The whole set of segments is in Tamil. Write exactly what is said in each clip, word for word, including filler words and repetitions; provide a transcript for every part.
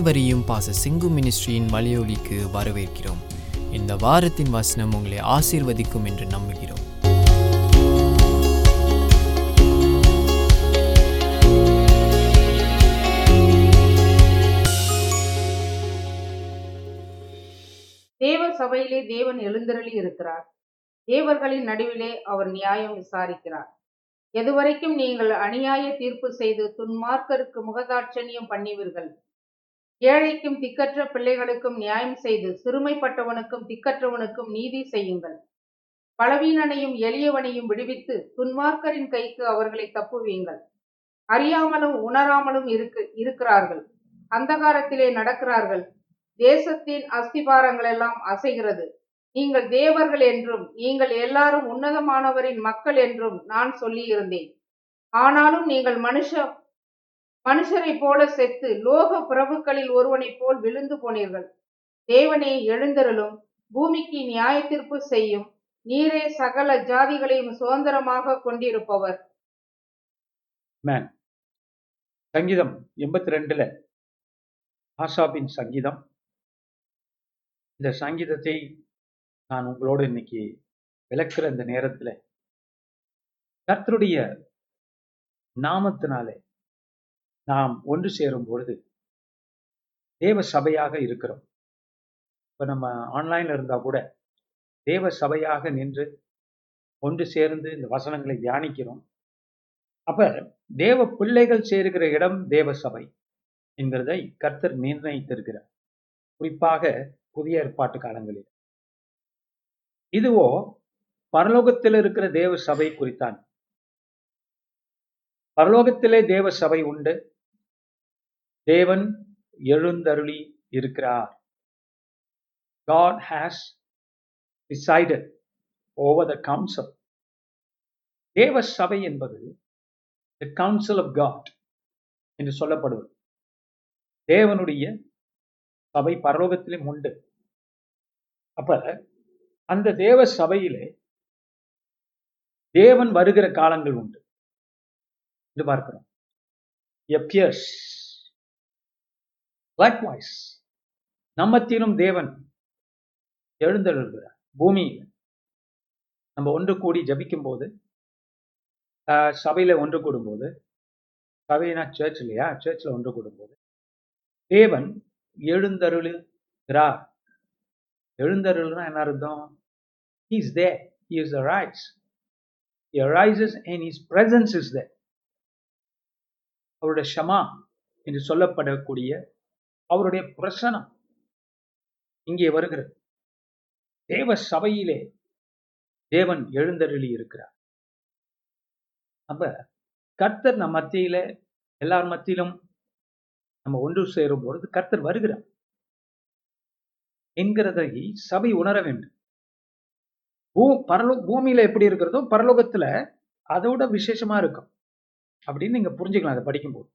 அனைவரையும் பாஸ்டர் செங் மினிஸ்ட்ரியின் மலையொலிக்கு வரவேற்கிறோம். இந்த வாரத்தின் வசனம் உங்களை ஆசீர்வதிக்கும் என்று நம்புகிறோம். தேவ சபையிலே தேவன் எழுந்தருளி இருக்கிறார். தேவர்களின் நடுவிலே அவர் நியாயம் விசாரிக்கிறார். எதுவரைக்கும் நீங்கள் அநியாய தீர்ப்பு செய்து துன்மார்க்கருக்கு முகதாட்சணியம் பண்ணுவீர்கள்? ஏழைக்கும் திக்கற்ற பிள்ளைகளுக்கும் நியாயம் செய்து சிறுமைப்பட்டவனுக்கும் திக்கற்றவனுக்கும் நீதி செய்யுங்கள். பலவீனனையும் எளியவனையும் விடுவித்து துன்மார்க்கரின் கைக்கு அவர்களை தப்புவீங்கள். அறியாமலும் உணராமலும் இருக்கு இருக்கிறார்கள். அந்தகாரத்திலே நடக்கிறார்கள். தேசத்தின் அஸ்திபாரங்கள் எல்லாம் அசைகிறது. நீங்கள் தேவர்கள் என்றும் நீங்கள் எல்லாரும் உன்னதமானவரின் மக்கள் என்றும் நான் சொல்லியிருந்தேன். ஆனாலும் நீங்கள் மனுஷ மனுஷரை போல செத்து லோக பிரபுக்களில் ஒருவனைப் போல் விழுந்து போனீர்கள். தேவனே எழுந்தருளும், பூமிக்கு நியாய தீர்ப்பு செய்யும். நீரே சகல ஜாதிகளையும் சுதந்திரமாக கொண்டிருப்பவர். சங்கீதம் எண்பத்தி ரெண்டுல ஆசாபின் சங்கீதம். இந்த சங்கீதத்தை நான் உங்களோடு இன்னைக்கு விளக்குற இந்த நேரத்துல கர்த்தருடைய நாமத்தினாலே நாம் ஒன்று சேரும் பொழுது தேவ சபையாக இருக்கிறோம். இப்போ நம்ம ஆன்லைன்ல இருந்தா கூட தேவ சபையாக நின்று ஒன்று சேர்ந்து இந்த வசனங்களை தியானிக்கிறோம். அப்ப தேவ பிள்ளைகள் சேருகிற இடம் தேவ சபை என்கிறதை கர்த்தர் நிர்ணயித்திருக்கிறார், குறிப்பாக புதிய ஏற்பாட்டு காலங்களில். இதுவோ பரலோகத்தில் இருக்கிற தேவ சபை குறித்தான். பரலோகத்திலே தேவ சபை உண்டு. தேவன் எழுந்தருளி இருக்கிறார். God has decided over the council. தேவ சபை என்பது the council of God என்று சொல்லப்படுவது. தேவனுடைய சபை பரலோகத்திலும் உண்டு. அப்ப அந்த தேவ சபையிலே தேவன் வருகிற காலங்கள் உண்டு என்று பார்க்கிறோம். appears. Likewise, நம்மத்திலும் தேவன் எழுந்தருள்கிறார் பூமியில். நம்ம ஒன்று கூடி ஜபிக்கும் போது, சபையில ஒன்று கூடும்போது, சபையினா சர்ச் இல்லையா, சர்ச்சில் ஒன்று கூடும்போது தேவன் எழுந்தருளுகிறார். எழுந்தருள்னா என்ன அர்த்தம்? He is there. He is arise. He arises and his presence is there. அவருடைய ஷமா என்று சொல்லப்படக்கூடிய அவருடைய பிரசனம் இங்கே வருகிறது. தேவ சபையிலே தேவன் எழுந்தருளி இருக்கிறார். அப்ப கர்த்தர் நம் மத்தியில, எல்லார் மத்தியிலும் நம்ம ஒன்று சேரும் பொழுது கர்த்தர் வருகிறார் என்கிறதை சபை உணர வேண்டும். பூமியில எப்படி இருக்கிறதோ பரலோகத்துல அதோட விசேஷமா இருக்கும் அப்படின்னு நீங்க புரிஞ்சுக்கலாம். அதை படிக்கும்போது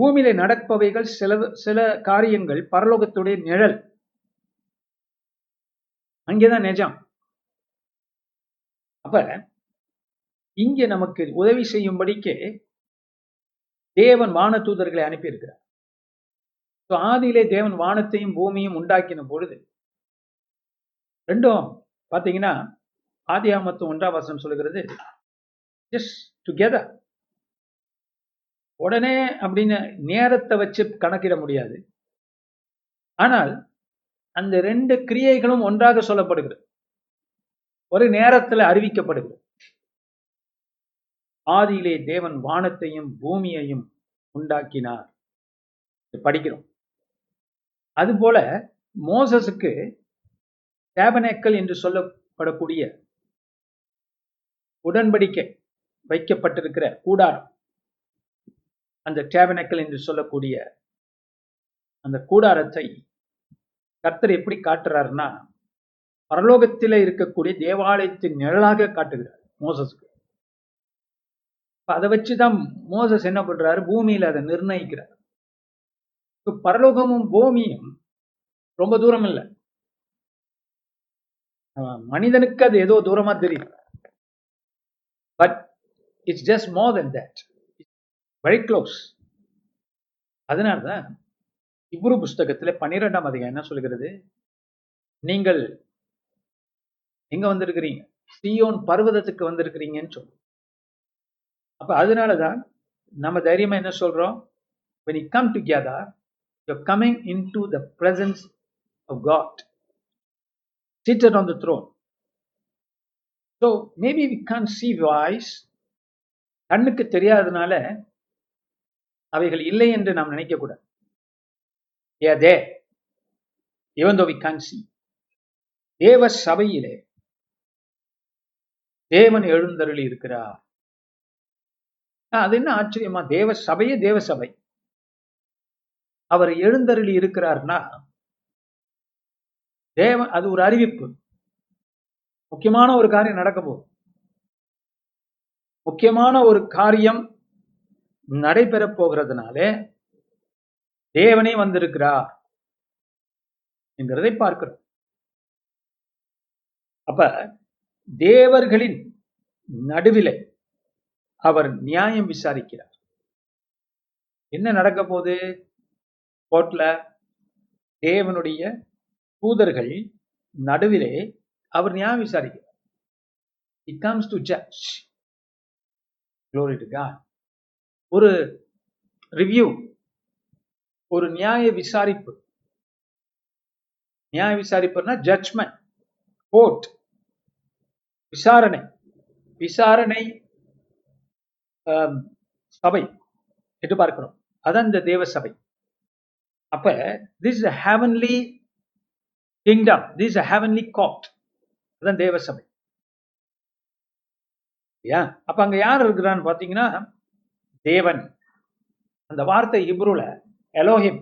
பூமியில நடப்பவைகள் சில சில காரியங்கள் பரலோகத்துடைய நிழல். அங்கேதான் நிஜம். அப்ப இங்க நமக்கு உதவி செய்யும்படிக்கு தேவன் வான தூதர்களை அனுப்பியிருக்கிறார். ஆதியிலே தேவன் வானத்தையும் பூமியும் உண்டாக்கின பொழுது ரெண்டும் பாத்தீங்கன்னா ஆதியாகமத்து ஒன்றாம் வசனம் சொல்லுகிறது ஜஸ்ட் டுகெதர். உடனே அப்படின்னு நேரத்தை வச்சு கணக்கிட முடியாது. ஆனால் அந்த ரெண்டு கிரியைகளும் ஒன்றாக சொல்லப்படுகிறது, ஒரு நேரத்தில் அறிவிக்கப்படுகிறது. ஆதியிலே தேவன் வானத்தையும் பூமியையும் உண்டாக்கினார் படிக்கிறோம். அதுபோல மோசஸுக்கு டேபனேக்கல் என்று சொல்லப்படக்கூடிய உடன்படிக்கை வைக்கப்பட்டிருக்கிற கூடாரம், அந்த டேபனேக்கல் என்று சொல்லக்கூடிய அந்த கூடாரத்தை கர்த்தர் எப்படி காட்டுறாருன்னா பரலோகத்தில் இருக்கக்கூடிய தேவாலயத்தின் நிழலாக காட்டுகிறார் மோசஸுக்கு. அதை வச்சுதான் மோசஸ் என்ன பண்றாரு, பூமியில அதை நிர்ணயிக்கிறார். பரலோகமும் பூமியும் ரொம்ப தூரம் இல்லை. மனிதனுக்கு அது ஏதோ தூரமா தெரியும். But it's just more than that, very close. அதனால்தான் ஹீப்ரூ புஸ்தகத்துல பன்னிரெண்டாம் அதிகாரம் என்ன சொல்கிறது? நீங்கள் எங்க வந்திருக்கிறீங்க? சீயோன் பர்வதத்துக்கு வந்திருக்கிறீங்கன்னு சொல்றோம். அப்ப அதனாலதான் நம்ம தைரியமா என்ன சொல்றோம்? when you come together you're coming into the presence of God seated on the throne. So maybe we can't see with our eyes, கண்ணுக்கு தெரியாதனால அவைகள் இல்லை என்று நாம் நினைக்க கூடாது. Yeah, there, even though we can't see, தேவ சபையிலே தேவன் எழுந்தருளி இருக்கிறார். அது என்ன ஆச்சரியமா? தேவ சபையே தேவ சபை, அவர் எழுந்தருளி இருக்கிறார்னா தேவன், அது ஒரு அறிவிப்பு. முக்கியமான ஒரு காரியம் நடக்க போகுது, முக்கியமான ஒரு காரியம் நடைபெற போகிறதுனாலே தேவனே வந்திருக்கிறார் என்கிறதை பார்க்கிறோம். அப்ப தேவர்களின் நடுவிலே அவர் நியாயம் விசாரிக்கிறார். என்ன நடக்க போகுது? கோர்ட்ல தேவனுடைய தூதர்கள் நடுவிலே அவர் நியாயம் விசாரிக்கிறார். He comes to judge. Glory to God. ஒரு ரிவ்யூ, ஒரு நியாய விசாரிப்பு. நியாய விசாரிப்புன்னா ஜட்ஜ்மெண்ட், கோர்ட், விசாரணை. விசாரணை சபை எட்டு பார்க்கிறோம், அதான் இந்த தேவ சபை. அப்ப this is a heavenly kingdom, this is a heavenly court, அதான் தேவ சபை. அப்ப அங்க யார் இருக்கிறான்னு பாத்தீங்கன்னா தேவன். அந்த வார்த்தை ஹிப்ரூல எலோஹிம்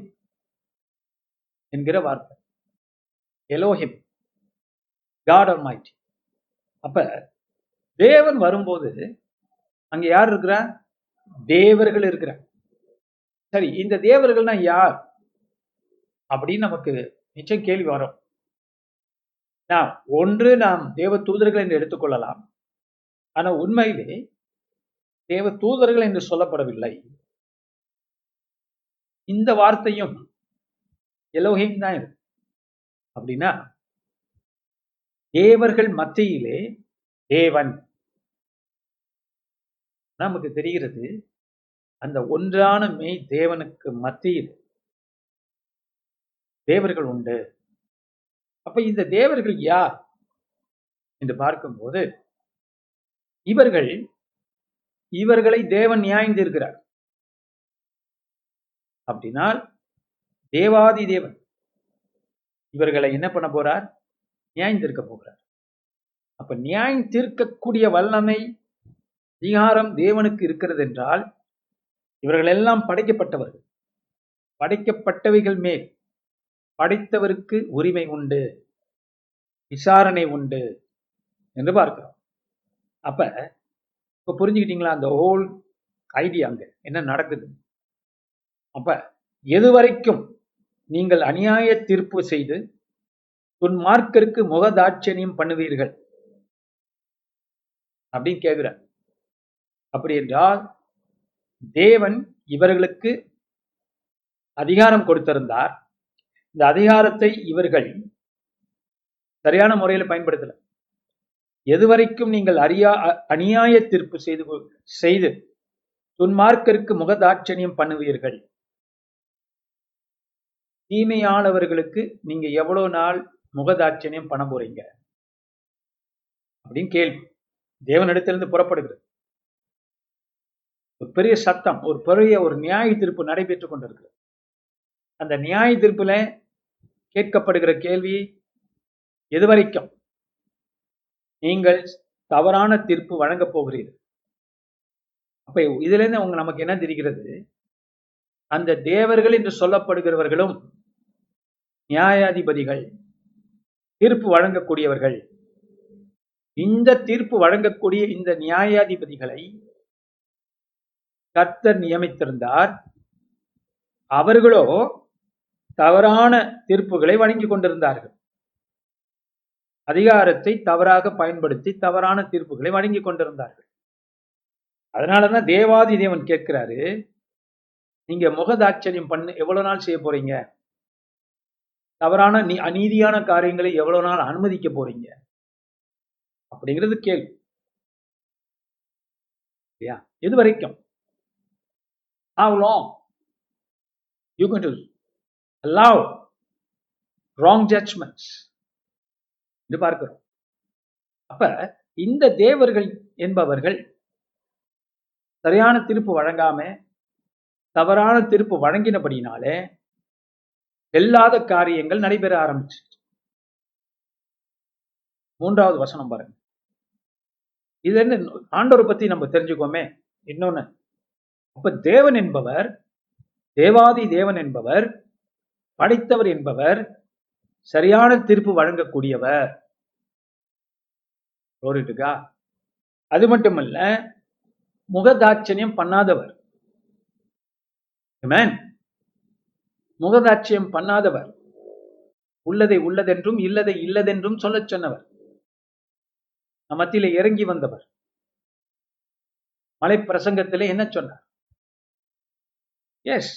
என்கிற வார்த்தை, எலோஹிம், காட் ஆல்மைட்டி. அப்ப தேவன் வரும்போது அங்க யார் இருக்கிறா? தேவர்கள் இருக்கிற. சரி, இந்த தேவர்கள்னா யார் அப்படின்னு நமக்கு நிச்சயம் கேள்வி வரும். நாம் ஒன்று நாம் தேவ தூதர்கள் என்று எடுத்துக்கொள்ளலாம், ஆனா உண்மையிலே தேவ தூதர்கள் என்று சொல்லப்படவில்லை. இந்த வார்த்தையும் எலோஹிம் தான். அப்படின்னா தேவர்கள் மத்தியிலே தேவன் நமக்கு தெரிகிறது. அந்த ஒன்றான மெய் தேவனுக்கு மத்தியில் தேவர்கள் உண்டு. அப்ப இந்த தேவர்கள் யார் என்று பார்க்கும்போது இவர்கள் இவர்களை தேவன் நியாயந்திருக்கிறார். அப்படின்னா தேவாதி தேவன் இவர்களை என்ன பண்ண போறார்? நியாயம் தீர்க்க போகிறார். அப்ப நியாயம் தீர்க்கக்கூடிய வல்லமை, அதிகாரம் தேவனுக்கு இருக்கிறது என்றால் இவர்கள் எல்லாம் படைக்கப்பட்டவர்கள், படைக்கப்பட்டவைகள் மேல் படைத்தவருக்கு உரிமை உண்டு, விசாரணை உண்டு என்று பார்க்கிறோம். அப்ப இப்ப புரிஞ்சுக்கிட்டீங்களா அந்த ஹோல் ஐடியா, அங்க என்ன நடக்குது? அப்ப எதுவரைக்கும் நீங்கள் அநியாய தீர்ப்பு செய்து துன்மார்க்கருக்கு முகதாட்சணியம் பண்ணுவீர்கள் அப்படின்னு கேட்கிறார். அப்படி என்றால் தேவன் இவர்களுக்கு அதிகாரம் கொடுத்திருந்தார். இந்த அதிகாரத்தை இவர்கள் சரியான முறையில் பயன்படுத்தல. எதுவரைக்கும் நீங்கள் அறியா அநியாய தீர்ப்பு செய்து செய்து துன்மார்க்கருக்கு முகதாட்சணியம் பண்ணுவீர்கள், தீமையானவர்களுக்கு நீங்க எவ்வளவு நாள் முகதாட்சணியம் பண்ண போறீங்க அப்படின்னு கேள்வி தேவனிடத்திலிருந்து புறப்படுகிறது. ஒரு பெரிய சத்தம், ஒரு பெரிய ஒரு நியாய தீர்ப்பு நடைபெற்றுக் கொண்டிருக்கிறது. அந்த நியாய தீர்ப்புல கேட்கப்படுகிற கேள்வி, எதுவரைக்கும் நீங்கள் தவறான தீர்ப்பு வழங்கப் போகிறீர்கள்? அப்ப இதுல இருந்து அவங்க நமக்கு என்ன தெரிகிறது? அந்த தேவர்கள் என்று சொல்லப்படுகிறவர்களும் நியாயாதிபதிகள், தீர்ப்பு வழங்கக்கூடியவர்கள். இந்த தீர்ப்பு வழங்கக்கூடிய இந்த நியாயாதிபதிகளை கர்த்தர் நியமித்திருந்தார். அவர்களோ தவறான தீர்ப்புகளை வழங்கிக் கொண்டிருந்தார்கள், அதிகாரத்தை தவறாக பயன்படுத்தி தவறான தீர்ப்புகளை வழங்கிக் கொண்டிருந்தார்கள். அதனாலதான் தேவாதி தேவன் கேட்கிறாரு, நீங்க முகதாட்சணியம் பண்ண எவ்வளவு நாள் செய்ய போறீங்க? தவறான அநீதியான காரியங்களை எவ்வளவு நாள் அனுமதிக்க போறீங்க அப்படிங்கிறது கேள்வி இல்லையா? எது வரைக்கும்? How long you going to allow wrong judgments? இது பார்க்கிறோம். அப்ப இந்த தேவர்கள் என்பவர்கள் சரியான தீர்ப்பு வழங்காம தவறான தீர்ப்பு வழங்கினபடினாலே எல்லாத காரியங்கள் நடைபெற ஆரம்பிச்சு. மூன்றாவது வசனம் பாருங்க. இது என்ன? ஆண்டவரை பத்தி நம்ம தெரிஞ்சுக்கோமே. இன்னொன்னு, அப்ப தேவன் என்பவர், தேவாதி தேவன் என்பவர், படைத்தவர் என்பவர், சரியான தீர்ப்பு வழங்கக்கூடியவர். போரிட்டுக்கா? அது மட்டுமல்ல, முகதாட்சணியம் பண்ணாதவர். ஆமென். முகதாட்சியம் பண்ணாதவர், உள்ளதை உள்ளதென்றும் இல்லதை இல்லதென்றும் சொல்ல சொன்னவர், மத்தியில இறங்கி வந்தவர். மலை பிரசங்கத்திலே என்ன சொன்னார்? எஸ்,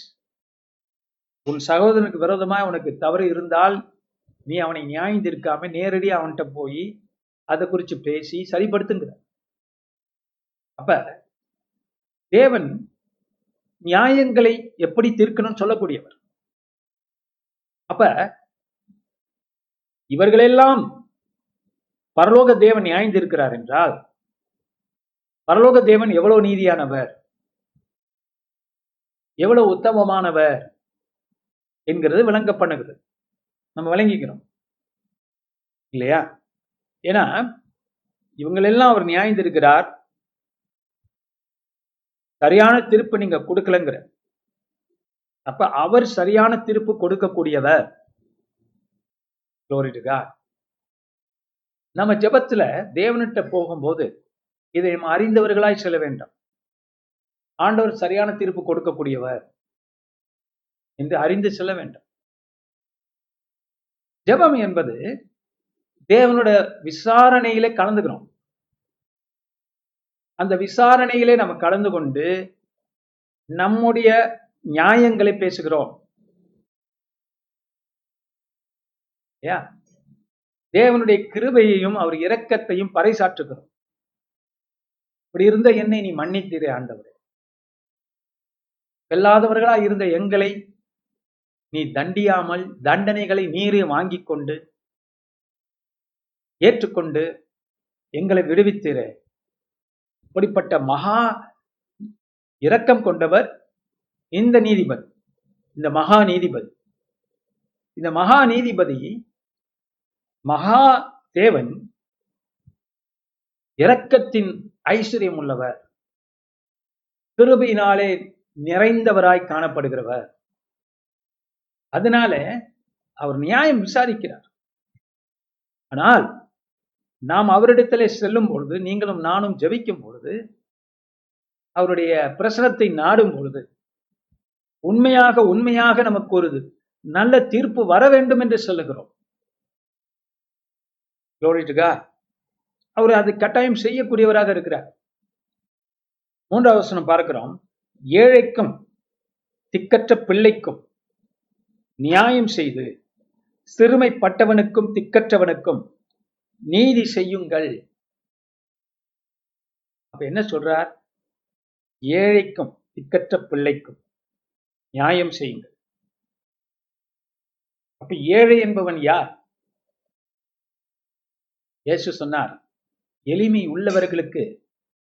உன் சகோதரனுக்கு விரோதமாக உனக்கு தவறு இருந்தால் நீ அவனை நியாயம் தீர்க்காம நேரடி அவன்கிட்ட போய் அதை குறித்து பேசி சரிப்படுத்துங்கிற. அப்ப தேவன் நியாயங்களை எப்படி தீர்க்கணும்னு சொல்லக்கூடியவர். அப்ப இவர்களெல்லாம் பரலோக தேவன் நியாயந்திருக்கிறார் என்றால் பரலோக தேவன் எவ்வளவு நீதியானவர், எவ்வளவு உத்தமமானவர் என்கிறது விளங்க பண்ணுகிறது. நம்ம விளங்கிக்கிறோம் இல்லையா? ஏன்னா இவங்களெல்லாம் அவர் நியாயந்திருக்கிறார், சரியான தீர்ப்பு நீங்க கொடுக்கலங்கிற. அப்ப அவர் சரியான தீர்ப்பு கொடுக்கக்கூடியவர். நம்ம ஜெபத்துல தேவனிட்ட போகும்போது இதை நம்ம அறிந்தவர்களாய் செல்ல வேண்டாம். ஆண்டவர் சரியான தீர்ப்பு கொடுக்கக்கூடியவர் என்று அறிந்து செல்ல வேண்டும். ஜெபம் என்பது தேவனோட விசாரணையிலே கலந்துக்கிறோம். அந்த விசாரணையிலே நம்ம கலந்து கொண்டு நம்முடைய நியாயங்களை பேசுகிறோம். தேவனுடைய கிருபையையும் அவர் இரக்கத்தையும் பறைசாற்றுகிறோம். இப்படி இருந்த என்னை நீ மன்னித்தீரே ஆண்டவரே, வெல்லாதவர்களா இருந்த எங்களை நீ தண்டியாமல் தண்டனைகளை நீரே வாங்கி கொண்டு ஏற்றுக்கொண்டு எங்களை விடுவித்தீரே. இப்படிப்பட்ட மகா இரக்கம் கொண்டவர் இந்த நீதிபதி, இந்த மகா நீதிபதி. இந்த மகா நீதிபதி மகா தேவன் இரக்கத்தின் ஐஸ்வர்யம் உள்ளவர், கிருபையினாலே நிறைந்தவராய் காணப்படுகிறவர். அதனால அவர் நியாயம் விசாரிக்கிறார். ஆனால் நாம் அவரிடத்திலே செல்லும் பொழுது, நீங்களும் நானும் ஜெபிக்கும் பொழுது, அவருடைய பிரசனத்தை நாடும் பொழுது, உண்மையாக உண்மையாக நமக்கு ஒரு நல்ல தீர்ப்பு வர வேண்டும் என்று சொல்லுகிறோம். அவர் அது கட்டாயம் செய்யக்கூடியவராக இருக்கிறார். மூன்றாவது வசனம் பார்க்கிறோம். ஏழைக்கும் திக்கற்ற பிள்ளைக்கும் நியாயம் செய்து சிறுமைப்பட்டவனுக்கும் திக்கற்றவனுக்கும் நீதி செய்யுங்கள். அப்ப என்ன சொல்றார்? ஏழைக்கும் திக்கற்ற பிள்ளைக்கும் நியாயம் செய்யுங்கள். அப்ப ஏழை என்பவன் யார்? இயேசு சொன்னார், எளிமை உள்ளவர்களுக்கு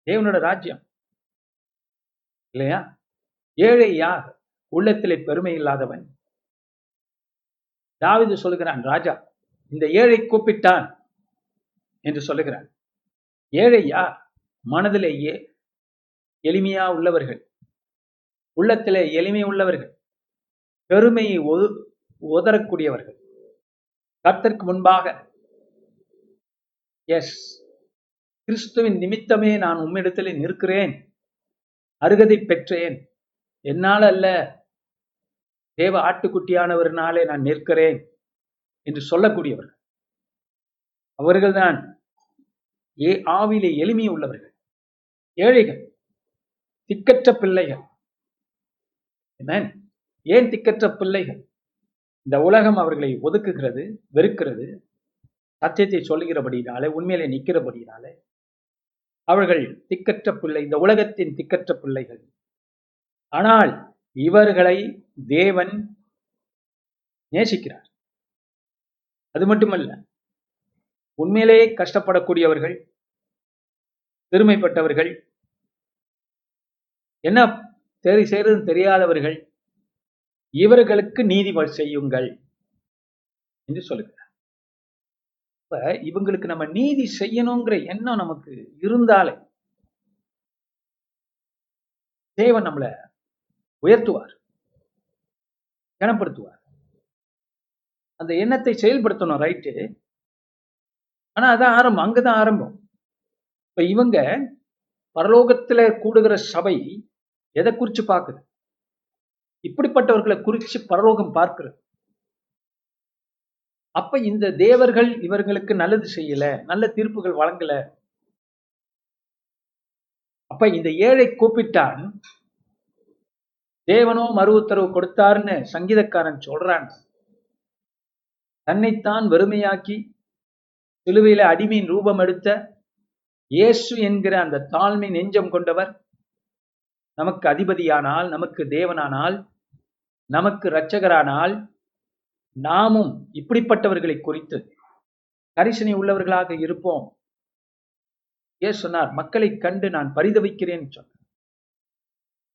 தேவனோட ராஜ்யம் இல்லையா? ஏழை யார்? உள்ளத்திலே பெருமை இல்லாதவன். தாவீது சொல்லுகிறான், ராஜா இந்த ஏழை கூப்பிட்டான் என்று சொல்லுகிறான். ஏழை யார்? மனதிலேயே எளிமையா உள்ளவர்கள், உள்ளத்திலே எளிமை உள்ளவர்கள், பெருமையை ஒது உதரக்கூடியவர்கள், கர்த்தருக்கு முன்பாக. எஸ், கிறிஸ்துவின் நிமித்தமே நான் உம்மிடத்திலே நிற்கிறேன், அருகதை பெற்றேன், என்னால் அல்ல, தேவ ஆட்டுக்குட்டியானவரினாலே நான் நிற்கிறேன் என்று சொல்லக்கூடியவர்கள் அவர்கள்தான் ஏ ஆவிலே எளிமை உள்ளவர்கள், ஏழைகள், திக்கற்ற பிள்ளைகள். ஏன் திக்கற்ற பிள்ளைகள்? இந்த உலகம் அவர்களை ஒதுக்குகிறது, வெறுக்கிறது. சத்தியத்தை சொல்லுகிறபடினாலே, உண்மையிலே நிற்கிறபடினாலே அவர்கள் திக்கற்ற பிள்ளை, இந்த உலகத்தின் திக்கற்ற பிள்ளைகள். ஆனால் இவர்களை தேவன் நேசிக்கிறார். அது மட்டுமல்ல, உண்மையிலேயே கஷ்டப்படக்கூடியவர்கள், பெருமைப்பட்டவர்கள், என்ன தெரி செய்யறது தெரியாதவர்கள், இவர்களுக்கு நீதி செய்யுங்கள் என்று சொல்லுகிறார். இப்ப இவங்களுக்கு நம்ம நீதி செய்யணுங்கிற எண்ணம் நமக்கு இருந்தாலே தேவன் நம்மளை உயர்த்துவார், கனப்படுத்துவார். அந்த எண்ணத்தை செயல்படுத்தணும், ரைட்டு. ஆனா அதான் ஆரம்பம், அங்கதான் ஆரம்பம். இப்ப இவங்க பரலோகத்துல கூடுகிற சபை எதை குறிச்சு பார்க்குது? இப்படிப்பட்டவர்களை குறிச்சு பரலோகம் பார்க்கிறது. அப்ப இந்த தேவர்கள் இவர்களுக்கு நல்லது செய்யல, நல்ல தீர்ப்புகள் வழங்கல. அப்ப இந்த ஏழை கூப்பிட்டான், தேவனோ மறு உத்தரவு கொடுத்தாருன்னு சங்கீதக்காரன் சொல்றான். தன்னைத்தான் வெறுமையாக்கி சிலுவையில அடிமையின் ரூபம் எடுத்த இயேசு என்கிற அந்த தாழ்மை நெஞ்சம் கொண்டவர் நமக்கு அதிபதியானால், நமக்கு தேவனானால், நமக்கு இரட்சகரானால், நாமும் இப்படிப்பட்டவர்களை குறித்து கரிசனை உள்ளவர்களாக இருப்போம். இயேசு சொன்னார், மக்களை கண்டு நான் பரிதவிக்கிறேன் சொன்னார்.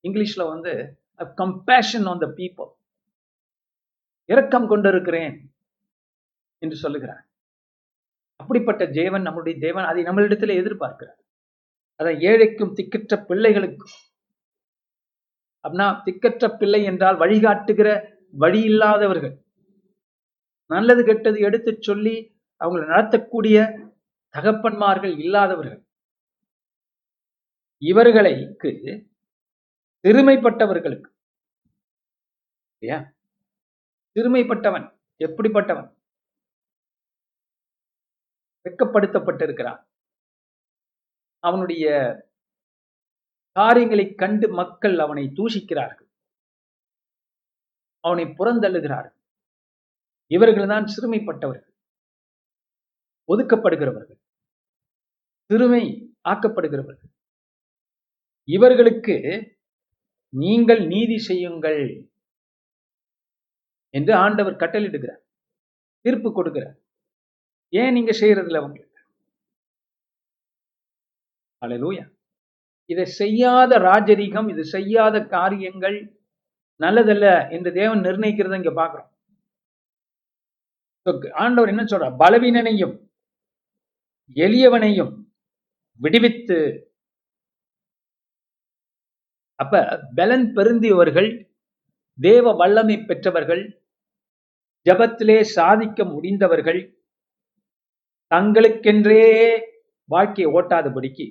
இங்கிலீஷ்ல வந்து கம்பேஷன் ஆன் த பீப்புள், இரக்கம் கொண்டிருக்கிறேன் என்று சொல்லுகிறார். அப்படிப்பட்ட தேவன் நம்முடைய தேவன், அதை நம்மளிடத்தில் எதிர்பார்க்கிறார். அதை ஏழைக்கும் திக்கற்ற பிள்ளைகளுக்கும். அப்படின்னா திக்கற்ற பிள்ளை என்றால் வழிகாட்டுகிற வழி இல்லாதவர்கள், நல்லது கெட்டது எடுத்து சொல்லி அவங்களை நடத்தக்கூடிய தகப்பன்மார்கள் இல்லாதவர்கள். இவர்களுக்கு, சிறுமைப்பட்டவர்களுக்கு, சிறுமைப்பட்டவன் எப்படிப்பட்டவன்? வெட்கப்படுத்தப்பட்டிருக்கிறான். அவனுடைய காரியங்களை கண்டு மக்கள் அவனை தூஷிக்கிறார்கள், அவனை புறந்தள்ளுகிறார்கள். இவர்கள் தான் சிறுமைப்பட்டவர்கள், ஒதுக்கப்படுகிறவர்கள், சிறுமை ஆக்கப்படுகிறவர்கள். இவர்களுக்கு நீங்கள் நீதி செய்யுங்கள் என்று ஆண்டவர் கட்டளையிடுகிறார், தீர்ப்பு கொடுக்கிறார். ஏன் நீங்க செய்யறதில்ல? உங்களுக்கு அல்லேலூயா. இதை செய்யாத ராஜரீகம், இது செய்யாத காரியங்கள் நல்லதல்ல என்று தேவன் நிர்ணயிக்கிறத இங்க பாக்குறோம். ஆண்டவர் என்ன சொல்றார்? பலவீனனையும் எளியவனையும் விடுவித்து. அப்ப பலன் பெருந்தியவர்கள், தேவ வல்லமை பெற்றவர்கள், ஜபத்திலே சாதிக்க முடிந்தவர்கள், தங்களுக்கென்றே வாழ்க்கையை ஓட்டாதபடிக்கு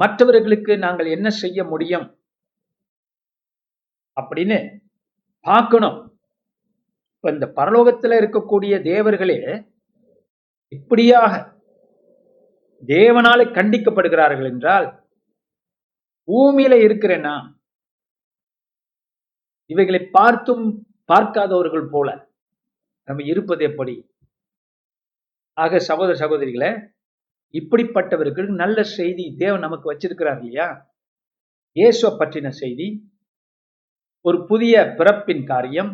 மற்றவர்களுக்கு நாங்கள் என்ன செய்ய முடியும் அப்படின்னு பார்க்கணும். இப்ப இந்த பரலோகத்துல இருக்கக்கூடிய தேவர்களே இப்படியாக தேவனால கண்டிக்கப்படுகிறார்கள் என்றால், பூமியில இருக்கிறேன்னா இவைகளை பார்த்தும் பார்க்காதவர்கள் போல நம்ம இருப்பது எப்படி? ஆக சகோதர சகோதரிகளே, இப்படிப்பட்டவர்களுக்கு நல்ல செய்தி தேவன் நமக்கு வச்சிருக்கிறார் இல்லையா? இயேசுவை பற்றின செய்தி, ஒரு புதிய பிறப்பின் காரியம்,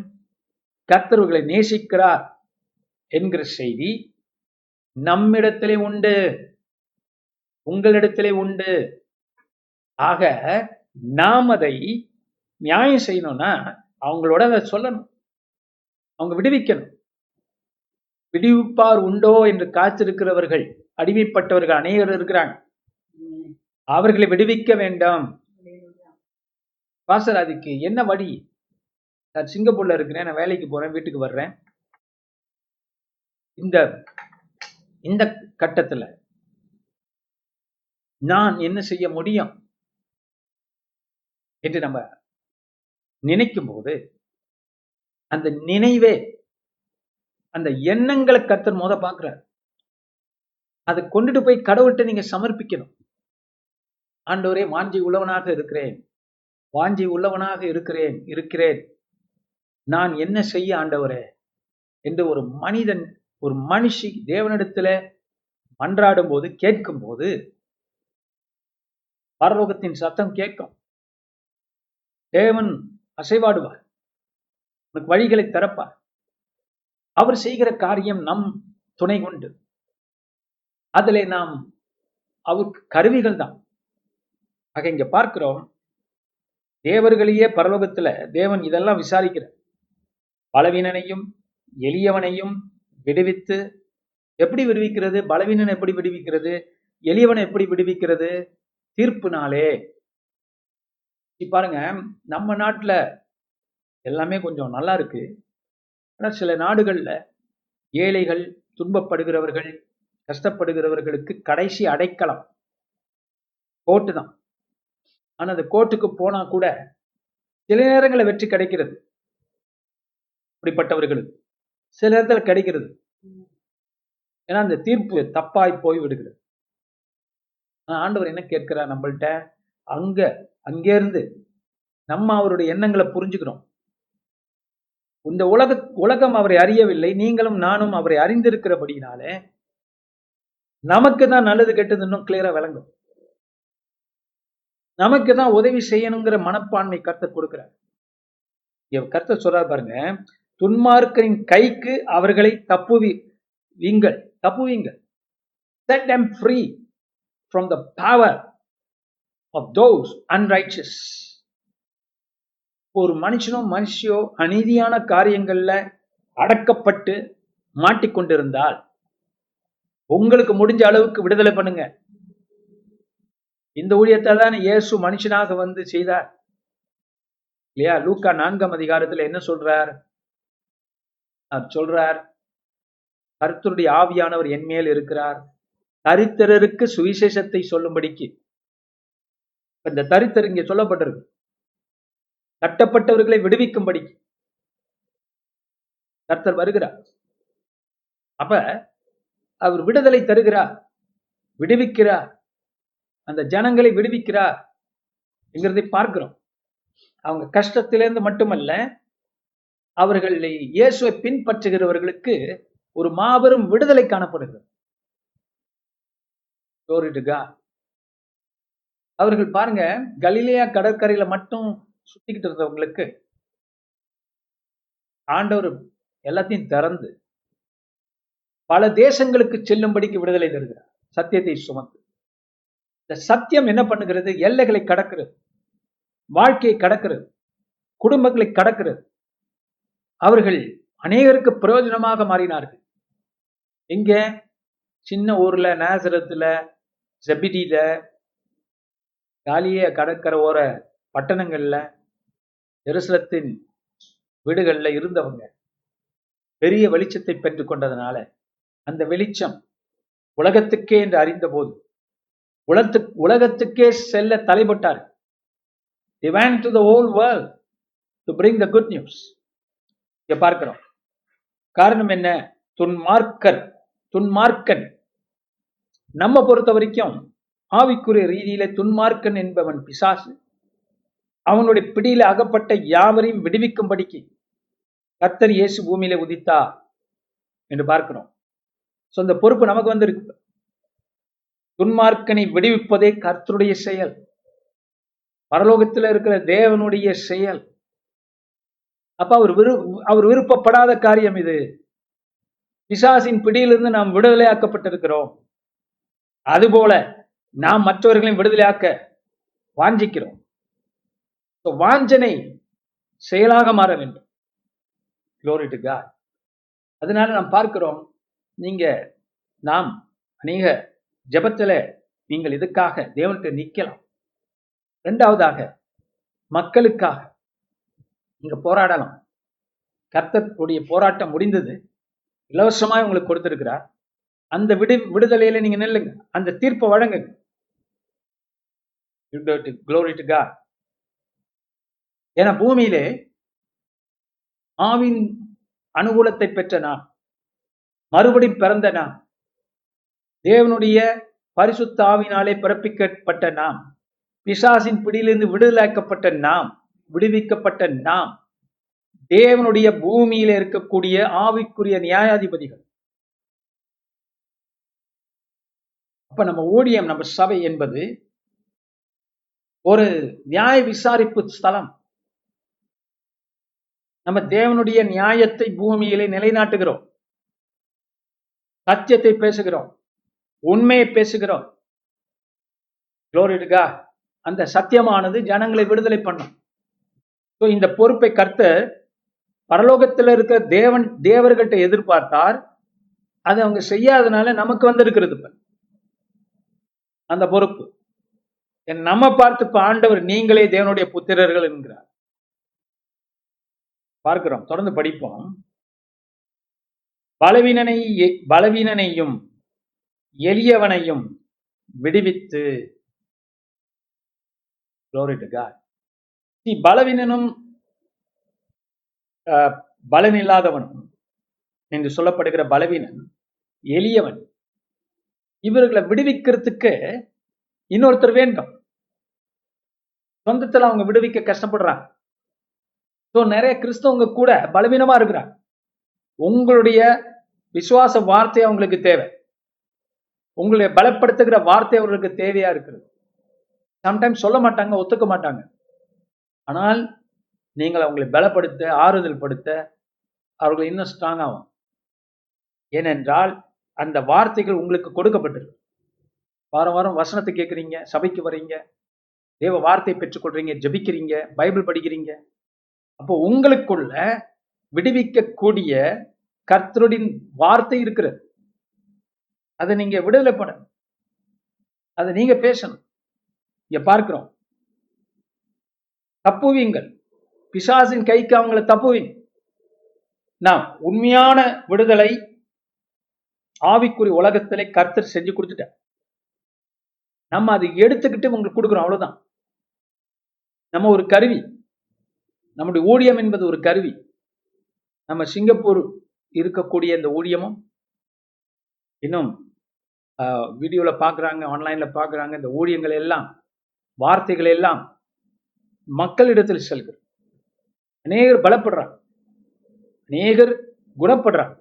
கர்த்தர்களை நேசிக்கிறார் என்கிற செய்தி நம்மிடத்திலே உண்டு, உங்களிடத்திலே உண்டு. ஆக நாம் அதை நியாயம் செய்யணும்னா அவங்களோட அதை சொல்லணும், அவங்க விடுவிக்கணும். விடுவிப்பார் உண்டோ என்று காத்திருக்கிறவர்கள், அடிமைப்பட்டவர்கள் அநேகர் இருக்கிறாங்க, அவர்களை விடுவிக்க வேண்டும். பாஸ்டர், அதுக்கு என்ன வழி? நான் சிங்கப்பூர்ல இருக்கிறேன், நான் வேலைக்கு போறேன், வீட்டுக்கு வர்றேன். இந்த இந்த கட்டத்துல நான் என்ன செய்ய முடியும் என்று நம்ம நினைக்கும் போது, அந்த நினைவே, அந்த எண்ணங்களை கர்த்தர் மோத பாக்குறார். அதை கொண்டுட்டு போய் கடவுள்கிட்ட நீங்க சமர்ப்பிக்கணும். ஆண்டவரே, வாஞ்சி உள்ளவனாக இருக்கிறேன், வாஞ்சி உள்ளவனாக இருக்கிறேன் இருக்கிறேன் நான் என்ன செய்ய ஆண்டவரே என்று ஒரு மனிதன் ஒரு மனுஷி தேவனிடத்துல மன்றாடும் போது கேட்கும் போது பரலோகத்தின் சத்தம் கேட்கும். தேவன் அசைவாடுவார், உனக்கு வழிகளை திறப்பார். அவர் செய்கிற காரியம் நம் துணை கொண்டு, அதிலே நாம் அவருக்கு கருவிகள் தான். ஆக இங்க பார்க்கிறோம், தேவர்களையே பரலோகத்துல தேவன் இதெல்லாம் விசாரிக்கிறார். பலவீனனையும் எளியவனையும் விடுவித்து, எப்படி விடுவிக்கிறது? பலவீனனை எப்படி விடுவிக்கிறது? எளியவனை எப்படி விடுவிக்கிறது? தீர்ப்பு நாளே. பாருங்க, நம்ம நாட்டுல எல்லாமே கொஞ்சம் நல்லா இருக்கு, ஆனா சில நாடுகள்ல ஏழைகள், துன்பப்படுகிறவர்கள், கஷ்டப்படுகிறவர்களுக்கு கடைசி அடைக்கலம் கோர்ட்டு தான். ஆனா அந்த கோர்ட்டுக்கு போனா கூட சில நேரங்களில் வெற்றி கிடைக்கிறது அப்படிப்பட்டவர்களுக்கு, சில நேரத்தில் கிடைக்கிறது. ஏன்னா அந்த தீர்ப்பு தப்பாய் போய் விடுகிறது. ஆண்டவர் என்ன கேட்கிறார் நம்மள்கிட்ட? அங்க அங்கேருந்து நம்ம அவருடைய எண்ணங்களை புரிஞ்சுக்கிறோம். இந்த உலக உலகம் அவரை அறியவில்லை, நீங்களும் நானும் அவரை அறிந்திருக்கிறபடினாலே நமக்கு தான் நல்லது கெட்டது இன்னும் கிளியரா விளங்கும். நமக்கு தான் உதவி செய்யணுங்கிற மனப்பான்மை கர்த்தர் கொடுக்கிறார். இவ கர்த்தர் சொல்றாரு பாருங்க, துன்மார்க்கரின் கைக்கு அவர்களை தப்புவி வீங்கள் தப்புவீங்கள். Set them free from the power of those unrighteous. ஒரு மனுஷனோ மனுஷியோ அநீதியான காரியங்கள்ல அடக்கப்பட்டு மாட்டிக்கொண்டிருந்தால் உங்களுக்கு முடிஞ்ச அளவுக்கு விடுதலை பண்ணுங்க. இந்த ஊழியத்தை தான் இயேசு மனுஷனாக வந்து செய்தார் இல்லையா? லூக்கா நான்காம் அதிகாரத்துல என்ன சொல்றார்? அவர் சொல்றார், கர்த்தருடைய ஆவியானவர் என் மேல் இருக்கிறார், தரித்திரருக்கு சுவிசேஷத்தை சொல்லும்படிக்கு. இந்த தரித்திர இங்க சொல்லப்பட்டிருக்கு, கட்டப்பட்டவர்களை விடுவிக்கும்படிக்கு கர்த்தர் வருகிறார். அப்ப அவர் விடுதலை தருகிறார், விடுவிக்கிறார், அந்த ஜனங்களை விடுவிக்கிறார் என்கிறதை பார்க்கிறோம். அவங்க கஷ்டத்திலிருந்து மட்டுமல்ல, அவர்களை இயேசுவை பின்பற்றுகிறவர்களுக்கு ஒரு மாபெரும் விடுதலை காணப்படுகிறது. அவர்கள் பாருங்க, கலிலேயா கடற்கரையில மட்டும் சுத்திக்கிட்டு இருந்தவங்களுக்கு ஆண்டவர் எல்லாத்தையும் திறந்து பல தேசங்களுக்கு செல்லும்படிக்கு விடுதலை தருகிறார். சத்தியத்தை சுமந்து, இந்த சத்தியம் என்ன பண்ணுகிறது? எல்லைகளை கடக்கிறது, வாழ்க்கையை கடக்கிறது, குடும்பங்களை கடக்கிறது. அவர்கள் அநேகருக்கு பிரயோஜனமாக மாறினார்கள். இங்க சின்ன ஊர்ல, நாசரத்துல, ஜெபிடியில, காலிய கடற்கரை ஓர பட்டணங்கள்ல, எருசலத்தின் வீடுகள்ல இருந்தவங்க பெரிய வெளிச்சத்தை பெற்று கொண்டதுனால, அந்த வெளிச்சம் உலகத்துக்கே என்று அறிந்த போது உலகத்து உலகத்துக்கே செல்ல தலைப்பட்டார். They went to the whole world to bring the good news. இங்க பார்க்கிறோம், காரணம் என்ன? துன்மார்க்கர் துன்மார்க்கன் நம்ம பொறுத்த வரைக்கும் ஆவிக்குரிய ரீதியில துன்மார்க்கன் என்பவன் பிசாசு. அவனுடைய பிடியில அகப்பட்ட யாவரையும் விடுவிக்கும்படிக்கு கர்த்தர் இயேசு பூமியில உதித்தா என்று பார்க்கிறோம். சோ இந்த பொறுப்பு நமக்கு வந்திருக்கு. துன்மார்க்கனை விடுவிப்பதே கர்த்தருடைய செயல், பரலோகத்தில் இருக்கிற தேவனுடைய செயல். அப்ப அவர் விரு அவர் விருப்பப்படாத காரியம் இது. பிசாசின் பிடியிலிருந்து நாம் விடுதலையாக்கப்பட்டிருக்கிறோம், அதுபோல நாம் மற்றவர்களையும் விடுதலையாக்க வாஞ்சிக்கிறோம். வாஞ்சனை செயலாக மாற வேண்டும். Glory to God. அதனால நாம் பார்க்கிறோம், நீங்க நாம் அநேக ஜபத்துல நீங்கள் இதுக்காக தேவனுக்கு நிக்கலாம். இரண்டாவதாக மக்களுக்காக நீங்க போராடலாம். கர்த்தருடைய போராட்டம் முடிந்தது, இலவசமாய் உங்களுக்கு கொடுத்திருக்கிறார். அந்த விடு விடுதலையில நீங்க நில்லுங்க, அந்த தீர்ப்பை வழங்குங்க. Glory to God. ஏன்னா பூமியிலே ஆவின் அனுகூலத்தை பெற்ற நான், மறுபடியும் பிறந்த நான், தேவனுடைய பரிசுத்த ஆவினாலே பிறப்பிக்கப்பட்ட நாம், பிசாசின் பிடியிலிருந்து விடுதலையாக்கப்பட்ட நாம், விடுவிக்கப்பட்ட நாம், தேவனுடைய பூமியில இருக்கக்கூடிய ஆவிக்குரிய நியாயாதிபதிகள். அப்ப நம்ம ஊழியம், நம்ம சபை என்பது ஒரு நியாய விசாரிப்பு ஸ்தலம். நம்ம தேவனுடைய நியாயத்தை பூமியிலே நிலைநாட்டுகிறோம், சத்தியத்தை பேசுகிறோம், உண்மையை பேசுகிறோம். அந்த சத்தியமானது ஜனங்களை விடுதலை பண்ணும். இந்த பொறுப்பை கர்த்தர் பரலோகத்தில் இருக்கிற தேவன் தேவர்கிட்ட எதிர்பார்த்தார். அதை அவங்க செய்யாதனால நமக்கு வந்திருக்கிறது அந்த பொறுப்பு. நம்ம பார்த்து ஆண்டவர் நீங்களே தேவனுடைய புத்திரர்கள் என்கிறார். பார்க்கிறோம், தொடர்ந்து படிப்போம். பலவீனனை பலவீனனையும் எளியவனையும் விடுவித்து. பலவீனனும் பலன் இல்லாதவன் என்று சொல்லப்படுகிற பலவீனன், எளியவன், இவர்களை விடுவிக்கிறதுக்கு இன்னொருத்தர் வேண்டும். சொந்தத்தில் அவங்க விடுவிக்க கஷ்டப்படுறாங்க. ஸோ நிறைய கிறிஸ்தவங்க கூட பலவீனமா இருக்கிறாங்க. உங்களுடைய விசுவாச வார்த்தை அவங்களுக்கு தேவை, உங்களுடைய பலப்படுத்துகிற வார்த்தை அவர்களுக்கு தேவையா இருக்கிறது. சம்டைம்ஸ் சொல்ல மாட்டாங்க, ஒத்துக்க மாட்டாங்க. ஆனால் நீங்கள் அவங்களை பலப்படுத்த, ஆறுதல் படுத்த, அவர்கள் இன்னும் ஸ்ட்ராங் ஆகும். ஏனென்றால் அந்த வார்த்தைகள் உங்களுக்கு கொடுக்கப்பட்டிருக்கு. வாரம் வாரம் வசனத்தை கேட்குறீங்க, சபைக்கு வரீங்க, தேவ வார்த்தையை பெற்றுக்கொள்றீங்க, ஜபிக்கிறீங்க, பைபிள் படிக்கிறீங்க. அப்போ உங்களுக்குள்ள விடுவிக்கக்கூடிய கர்த்தருடைய வார்த்தை இருக்கிறது. அதை நீங்க விடுதலை பண்ணணும், அதை நீங்க பேசணும். இங்க பார்க்கிறோம், தப்புவீங்கள், பிசாசின் கைக்கு அவங்களை தப்புவீங்க. நாம் உண்மையான விடுதலை ஆவிக்குரிய உலகத்திலே கர்த்தர் செஞ்சு கொடுத்துட்டார். நம்ம அதை எடுத்துக்கிட்டு உங்களுக்கு கொடுக்குறோம், அவ்வளவுதான். நம்ம ஒரு கருவி, நம்முடைய ஊழியம் என்பது ஒரு கருவி. நம்ம சிங்கப்பூர் இருக்கக்கூடிய இந்த ஊழியமும், இன்னும் வீடியோவில் பார்க்குறாங்க, ஆன்லைனில் பார்க்குறாங்க, இந்த ஊழியங்கள் எல்லாம், வார்த்தைகள் எல்லாம் மக்களிடத்தில் செல்கிறது. அநேகர் பலப்படுறாங்க, அநேகர் குணப்படுறாங்க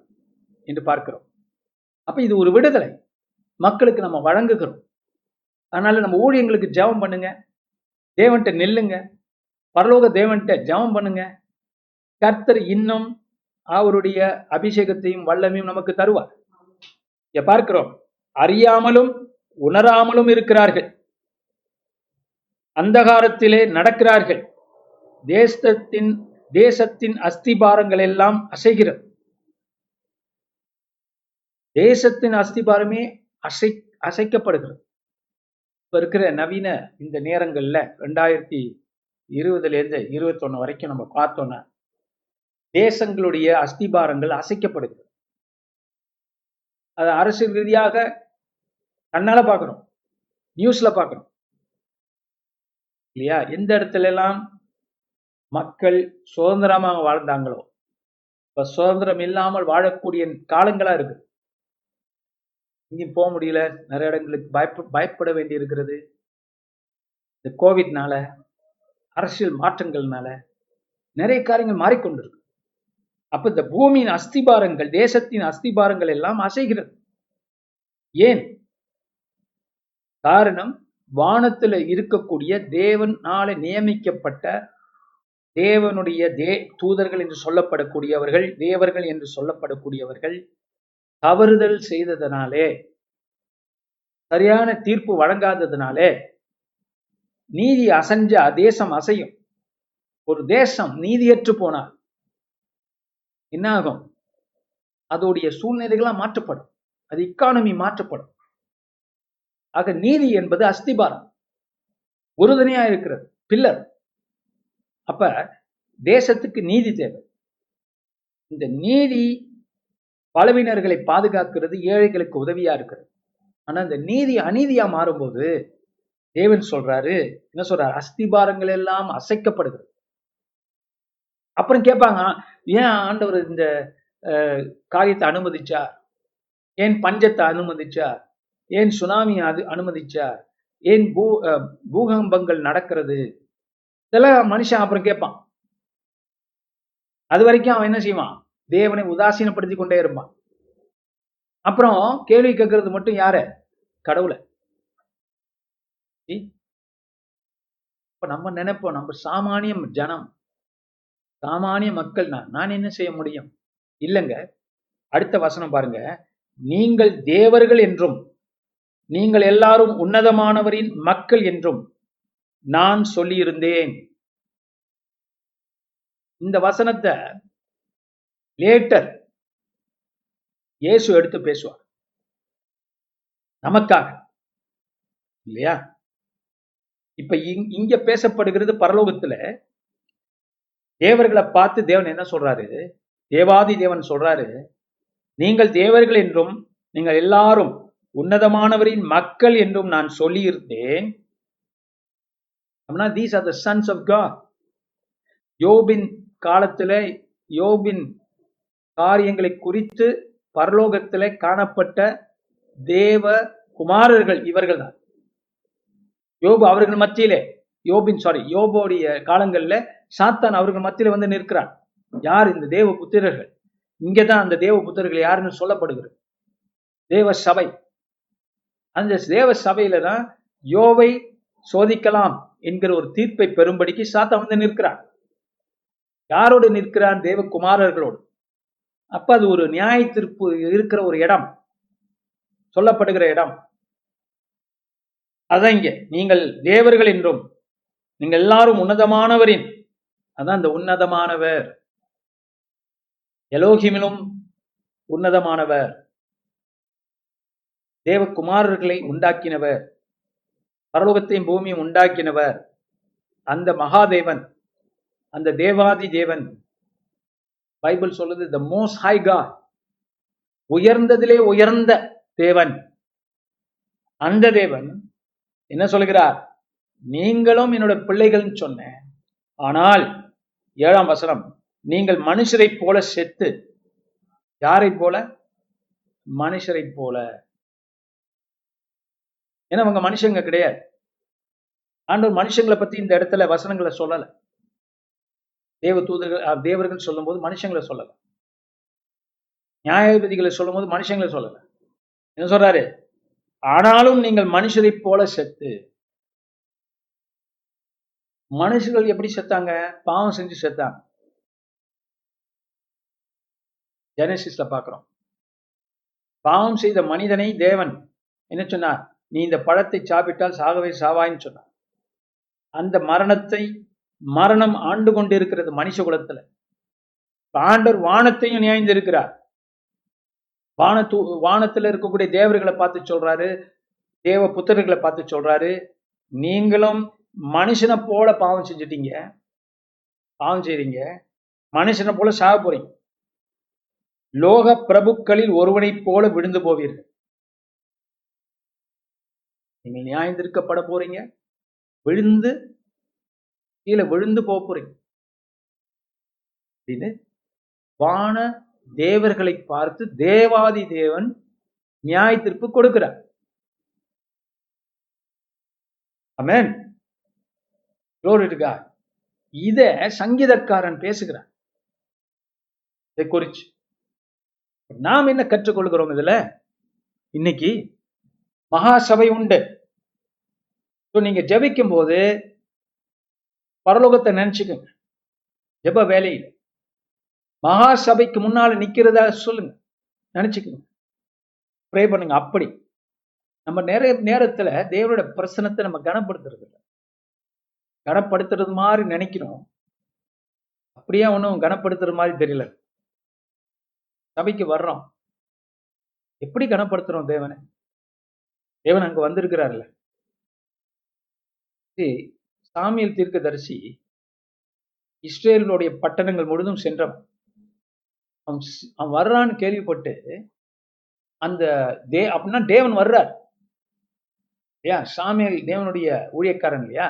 என்று பார்க்கிறோம். அப்போ இது ஒரு விடுதலை மக்களுக்கு நம்ம வழங்குகிறோம். அதனால நம்ம ஊழியங்களுக்கு ஜெபம் பண்ணுங்க, தேவன்கிட்ட நில்லுங்க, பரலோக தேவன்கிட்ட ஜெபம் பண்ணுங்க. கர்த்தர் இன்னும் அவருடைய அபிஷேகத்தையும் வல்லமையும் நமக்கு தருவார். பார்க்கிறோம், அறியாமலும் உணராமலும் இருக்கிறார்கள், அந்தகாரத்திலே நடக்கிறார்கள், தேசத்தின் தேசத்தின் அஸ்திபாரங்கள் எல்லாம் அசைகிறது. தேசத்தின் அஸ்திபாரமே அசை அசைக்கப்படுகிறது. இப்ப இருக்கிற நவீன இந்த நேரங்கள்ல ரெண்டாயிரத்தி இருபதுல இருந்து இருபத்தி ஒண்ணு வரைக்கும் நம்ம பார்த்தோம்னா தேசங்களுடைய அஸ்திபாரங்கள் அசைக்கப்படுகிறது. அது அரசியல் ரீதியாக கண்ணால பார்க்கணும், நியூஸ்ல பார்க்கணும், இல்லையா? எந்த இடத்துல எல்லாம் மக்கள் சுதந்திரமாக வாழ்ந்தாங்களோ இப்ப சுதந்திரம் இல்லாமல் வாழக்கூடிய காலங்களா இருக்கு. இங்கேயும் போக முடியல, நிறைய இடங்களுக்கு பயப்ப பயப்பட வேண்டி இருக்கிறது. இந்த கோவிட்னால, அரசியல் மாற்றங்கள்னால நிறைய காரியங்கள் மாறிக்கொண்டிருக்கு. அப்ப இந்த பூமியின் அஸ்திபாரங்கள், தேசத்தின் அஸ்திபாரங்கள் எல்லாம் அசைகிறது. ஏன்? காரணம், வானத்துல இருக்கக்கூடிய தேவனால நியமிக்கப்பட்ட தேவனுடைய தே தூதர்கள் என்று சொல்லப்படக்கூடியவர்கள், தேவர்கள் என்று சொல்லப்படக்கூடியவர்கள் தவறுதல் செய்ததனாலே, சரியான தீர்ப்பு வழங்காததுனாலே நீதி அசைஞ்சா தேசம் அசையும். ஒரு தேசம் நீதியற்று போனால் என்ன ஆகும்? அதோடைய சூழ்நிலைகளா மாற்றப்படும், அது இக்கானமி மாற்றப்படும். ஆக நீதி என்பது அஸ்திபாரம், உறுதுணையா இருக்கிறது, பில்லர். அப்ப தேசத்துக்கு நீதி தேவை. இந்த நீதி பலவீனர்களை பாதுகாக்கிறது, ஏழைகளுக்கு உதவியா இருக்கிறது. ஆனா இந்த நீதி அநீதியா மாறும்போது தேவன் சொல்றாரு, என்ன சொல்றாரு? அஸ்திபாரங்கள் எல்லாம் அசைக்கப்படுகிறது. அப்புறம் கேட்பாங்க, ஏன் ஆண்டவர் இந்த காரியத்தை அனுமதிச்சார்? ஏன் பஞ்சத்தை அனுமதிச்சார்? ஏன் சுனாமி அது அனுமதிச்சார்? ஏன் பூ பூகம்பங்கள் நடக்கிறது? இதெல்லாம் மனுஷன் அப்புறம் கேட்பான். அது வரைக்கும் அவன் என்ன செய்வான்? தேவனை உதாசீனப்படுத்தி கொண்டே இருப்பான். அப்புறம் கேள்வி கேட்கறது மட்டும் யாரு? கடவுளை. இப்ப நம்ம நினைப்போம், நம்ம சாமானிய ஜனம், சாமானிய மக்கள், நான் நான் என்ன செய்ய முடியும்? இல்லைங்க. அடுத்த வசனம் பாருங்க. நீங்கள் தேவர்கள் என்றும் நீங்கள் எல்லாரும் உன்னதமானவரின் மக்கள் என்றும் நான் சொல்லியிருந்தேன். இந்த வசனத்தை லேட்டர் இயேசு எடுத்து பேசுவார் நமக்காக, இல்லையா? இப்ப இங்க பேசப்படுகிறது பரலோகத்துல தேவர்களை பார்த்து தேவன் என்ன சொல்றாரு? தேவாதி தேவன் சொல்றாரு, நீங்கள் தேவர்கள் என்றும் நீங்கள் எல்லாரும் உன்னதமானவரின் மக்கள் என்றும் நான் சொல்லியிருந்தேன். these are the sons of God. யோபின் காலத்துல யோபின் காரியங்களை குறித்து பரலோகத்துல காணப்பட்ட தேவ குமாரர்கள் இவர்கள் தான். யோபு அவர்கள் மத்தியிலே யோபின் சாரி யோபோடைய காலங்கள்ல சாத்தான் அவர்கள் மத்தியில வந்து நிற்கிறான். யார்? இந்த தேவ புத்திரர்கள். இங்கதான் அந்த தேவ புத்திரர்கள் யாருன்னு சொல்லப்படுகிறது, தேவ சபை. அந்த தேவ சபையில தான் யோபை சோதிக்கலாம் என்கிற ஒரு தீர்ப்பை பெறும்படிக்கு சாத்தான் வந்து நிற்கிறான். யாரோடு நிற்கிறான்? தேவகுமாரர்களோடு. அப்ப அது ஒரு நியாய தீர்ப்பு இருக்கிற ஒரு இடம், சொல்லப்படுகிற இடம் அதான் இங்க. நீங்கள் தேவர்கள் என்றும் நீங்கள் எல்லாரும் உன்னதமானவரின், அதான் அந்த உன்னதமானவர் எலோஹிமிலும் உன்னதமானவர், தேவகுமாரர்களை உண்டாக்கினவர், பரலோகத்தையும் பூமியும் உண்டாக்கினவர், அந்த மகாதேவன், அந்த தேவாதி தேவன். பைபிள் சொல்லுது the most high God, உயர்ந்ததிலே உயர்ந்த தேவன். அந்த தேவன் என்ன சொல்கிறார்? நீங்களும் என்னோட பிள்ளைகள் சொன்ன, ஆனால் ஏழாம் வசனம், நீங்கள் மனுஷரை போல செத்து. யாரை போல? மனுஷரை போல. ஏன்னா அவங்க மனுஷங்க கிடையாது. ஆண்டவர் மனுஷங்களை பத்தி இந்த இடத்துல வசனங்களை சொல்லலை. தேவ தூதர்கள் தேவர்கள் சொல்லும் போது மனுஷங்களை சொல்லலை, நியாயாதிபதிகளை சொல்லும் போது மனுஷங்களை சொல்லலை. என்ன சொல்றாரு? ஆனாலும் நீங்கள் மனுஷரை போல செத்து. மனுஷர்கள் எப்படி செத்தாங்க? பாவம் செஞ்சு செத்தாங்க. ஜெனசிஸ்ல பாக்குறோம். பாவம் செய்த மனிதனை தேவன் என்ன சொன்னார்? நீ இந்த பழத்தை சாப்பிட்டால் சாகவே சாவாயின்னு சொன்னார். அந்த மரணத்தை மரணம் ஆண்டு கொண்டிருக்கிறது மனுஷ குலத்துல. ஆண்டவர் வானத்தையும் நியாய்ந்திருக்கிறார். வான தூ வானத்துல இருக்கக்கூடிய தேவர்களை பார்த்து சொல்றாரு, தேவ புத்திரர்களை பார்த்து சொல்றாரு, நீங்களும் மனுஷனை போல பாவம் செஞ்சுட்டீங்க, பாவம் செய்றீங்க, மனுஷனை போல சாக போறீங்க, லோக பிரபுக்களில் ஒருவனை போல விழுந்து போவீர்கள். நீங்கள் நியாயந்திருக்கப்பட போறீங்க, விழுந்து கீழே விழுந்து போக போறீங்க அப்படின்னு வான தேவர்களை பார்த்து தேவாதி தேவன் நியாய தீர்ப்பு கொடுக்கிறார். ஆமென். glory to God. இத சங்கீதக்காரன் பேசுகிறார். இதை குறிச்சு நாம் என்ன கற்றுக்கொள்கிறோம்? இதுல இன்னைக்கு மகாசபை உண்டு. நீங்க ஜபிக்கும் போது பரலோகத்தை நினைச்சுக்கோங்க. ஜப வேலையில் மகாசபைக்கு முன்னால நிக்கிறதா சொல்லுங்க, நினைச்சுக்கோங்க, ப்ரே பண்ணுங்க. அப்படி நம்ம நிறைய நேரத்துல தேவனோட பிரசனத்தை நம்ம கனப்படுத்துறது கனப்படுத்துறது மாதிரி நினைக்கிறோம். அப்படியே ஒன்றும் கனப்படுத்துறது மாதிரி தெரியல. சபைக்கு வர்றோம், எப்படி கனப்படுத்துறோம் தேவனை? தேவன் அங்க வந்திருக்கிறார்ல. சாமியல் தீர்க்கதரிசி இஸ்ரேலுடைய பட்டணங்கள் முழுதும் சென்றவன். அவன் அவன் வர்றான்னு கேள்விப்பட்டு அந்த தே அப்படின்னா தேவன் வர்றார் இல்லையா? சாமியல் தேவனுடைய ஊழியக்காரன் இல்லையா?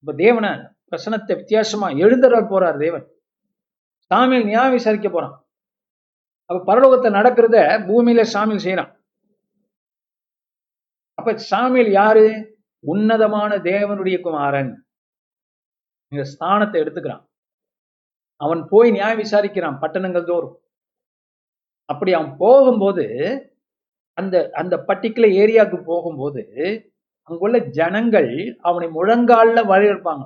இப்ப தேவனை பிரசனத்தை வித்தியாசமா எழுந்தர போறார் தேவன். சாமியல் நியாயம் விசாரிக்க போறான். அப்ப பரலோகத்தை நடக்கிறத பூமியில சாமியல் செய்யறான். அப்ப சாமியல் யாரு? உன்னதமான தேவனுடைய குமாரன். இந்த ஸ்தானத்தை எடுத்துக்கிறான். அவன் போய் நியாயம் விசாரிக்கிறான் பட்டணங்கள் தோறும். அப்படி அவன் போகும்போது அந்த அந்த பர்டிகுலர் ஏரியாவுக்கு போகும்போது அங்குள்ள ஜனங்கள் அவனை முழங்கால வரவேற்பாங்க.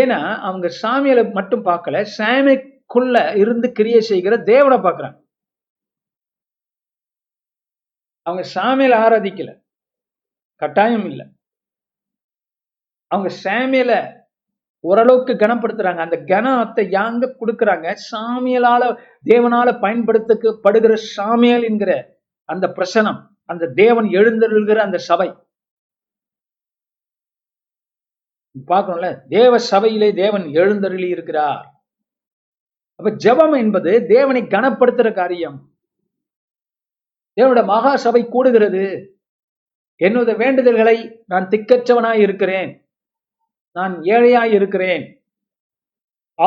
ஏன்னா அவங்க சாமியலை மட்டும் பார்க்கல, சாமிக்குள்ள இருந்து கிரியை செய்கிற தேவனை பார்க்கறாங்க. அவங்க சாமியலை ஆராதிக்கல, கட்டாயம் இல்லை. அவங்க சாமியலை ஓரளவுக்கு கனப்படுத்துறாங்க. அந்த கனத்தை யாங்க கொடுக்கறாங்க? சாமியலால, தேவனால பயன்படுத்தப்படுகிற சாமியல் என்கிற அந்த பிரசனம், அந்த தேவன் எழுந்தருள்கிற அந்த சபை பார்க்கணும்ல. தேவ சபையிலே தேவன் எழுந்தருளி இருக்கிறார். அப்ப ஜெபம் என்பது தேவனை கனப்படுத்துற காரியம். தேவனுடைய மகா சபை கூடுகிறது. என்னுடைய வேண்டுதல்களை, நான் திக்கற்றவனாய் இருக்கிறேன், நான் ஏழையாய் இருக்கிறேன்,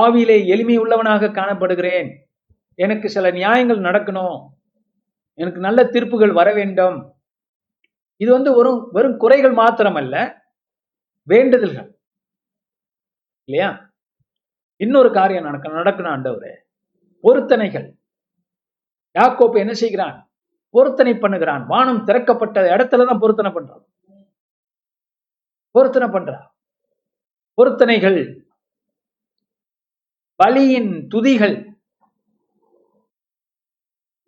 ஆவியிலே எளிமை உள்ளவனாக காணப்படுகிறேன், எனக்கு சில நியாயங்கள் நடக்கணும், எனக்கு நல்ல தீர்ப்புகள் வர வேண்டும், இது வந்து ஒரு வெறும் குறைகள் மாத்திரமல்ல, வேண்டுதல்கள் இல்லையா? இன்னொரு காரியம் நடக்க நடக்கணும் ஆண்டவரே, பொருத்தனைகள். யாக்கோப்பு என்ன செய்கிறான்? பொருத்தனை பண்ணுகிறான். வானம் திறக்கப்பட்ட இடத்துலதான் பொருத்தனை பண்றான் பொருத்தனை பண்றான் பொருத்தனைகள், பலியின் துதிகள்.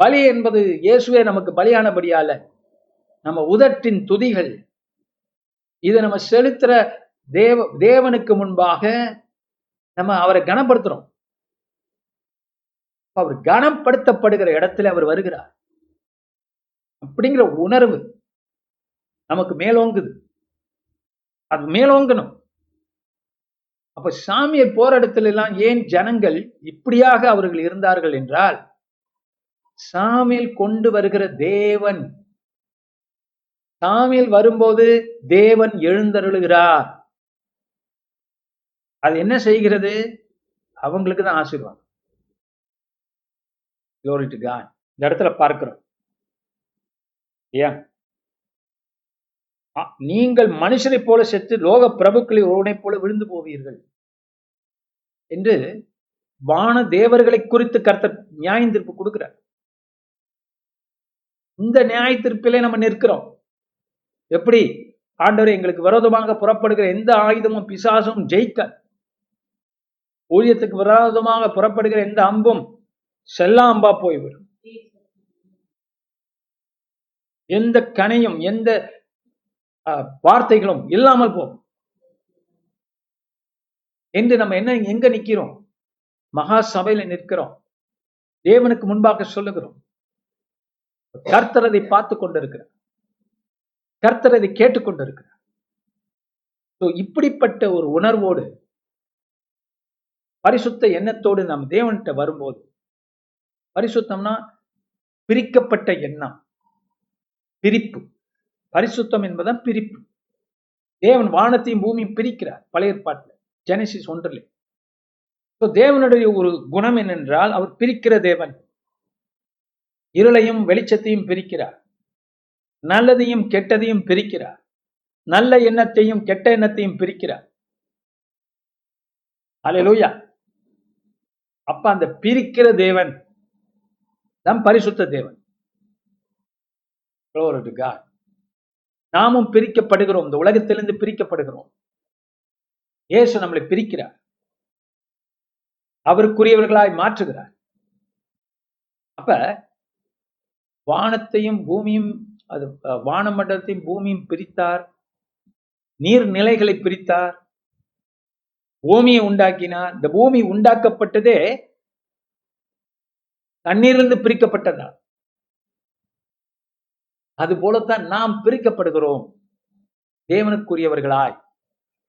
பலி என்பது இயேசுவே நமக்கு பலியானபடியால நம்ம உதட்டின் துதிகள், இதை நம்ம செலுத்துற தேவ தேவனுக்கு முன்பாக நம்ம அவரை கனப்படுத்துறோம். அவர் கனப்படுத்தப்படுகிற இடத்துல அவர் வருகிறார் அப்படிங்கிற உணர்வு நமக்கு மேலோங்குது. அது மேலோங்கணும். அப்ப சாமியை போற இடத்துல எல்லாம் ஏன் ஜனங்கள் இப்படியாக அவர்கள் இருந்தார்கள் என்றால், சாமியில் கொண்டு வருகிற தேவன், சாமியில் வரும்போது தேவன் எழுந்தருளுகிறார். அது என்ன செய்கிறது? அவங்களுக்கு தான் ஆசீர்வாதம். இந்த இடத்துல பார்க்கிறோம். ஏன் நீங்கள் மனுஷனை போல செத்து லோக பிரபுக்களை ஒருவனை போல விழுந்து போவீர்கள் என்று வான தேவர்களை குறித்து கர்த்தர் நியாய தீர்ப்பு கொடுக்கிறார். இந்த நியாய தீர்ப்பிலே நம்ம நிற்கிறோம். எப்படி? ஆண்டவரே, எங்களுக்கு விரோதமாக புறப்படுகிற எந்த ஆயுதமும் பிசாசும் ஜெயிக்க, ஊழியத்துக்கு விரோதமாக புறப்படுகிற எந்த அம்பும் செல்லா அம்பா போய்விடும், எந்த கணையும் எந்த வார்த்தைகளும் இல்லாமல் போகும் என்று நம்ம என்ன எங்க நிக்கிறோம்? மகா சபையில நிற்கிறோம். தேவனுக்கு முன்பாக சொல்லுகிறோம். கர்த்தரதை பார்த்து கொண்டிருக்கிறார், கர்த்தரதை கேட்டுக்கொண்டிருக்கிறார். இப்படிப்பட்ட ஒரு உணர்வோடு, பரிசுத்த எண்ணத்தோடு நாம் தேவன்கிட்ட வரும்போது, பரிசுத்தம்னா பிரிக்கப்பட்ட எண்ணம், பிரிப்பு. பரிசுத்தம் என்பதுதான் பிரிப்பு. தேவன் வானத்தையும் பூமியும் பிரிக்கிறார் பழைய ஏற்பாட்டில், ஜெனசிஸ் ஒன்றிலே. தேவனுடைய ஒரு குணம் என்னென்றால், அவர் பிரிக்கிற தேவன். இருளையும் வெளிச்சத்தையும் பிரிக்கிறார், நல்லதையும் கெட்டதையும் பிரிக்கிறார், நல்ல எண்ணத்தையும் கெட்ட எண்ணத்தையும் பிரிக்கிறார். அல்லேலூயா. அப்ப அந்த பிரிக்கிற தேவன் தான் பரிசுத்த தேவன். நாமும் பிரிக்கப்படுகிறோம், இந்த உலகத்திலிருந்து பிரிக்கப்படுகிறோம். இயேசு நம்மளை பிரிக்கிறார், அவருக்குரியவர்களாய் மாற்றுகிறார். அப்ப வானத்தையும் பூமியும், அது வானமண்டலத்தையும் பூமியும் பிரித்தார், நீர்நிலைகளை பிரித்தார், பூமியை உண்டாக்கினார். இந்த பூமி உண்டாக்கப்பட்டதே தண்ணீரிலிருந்து பிரிக்கப்பட்டதா? அது போலத்தான் நாம் பிரிக்கப்படுகிறோம் தேவனுக்குரியவர்களாய்.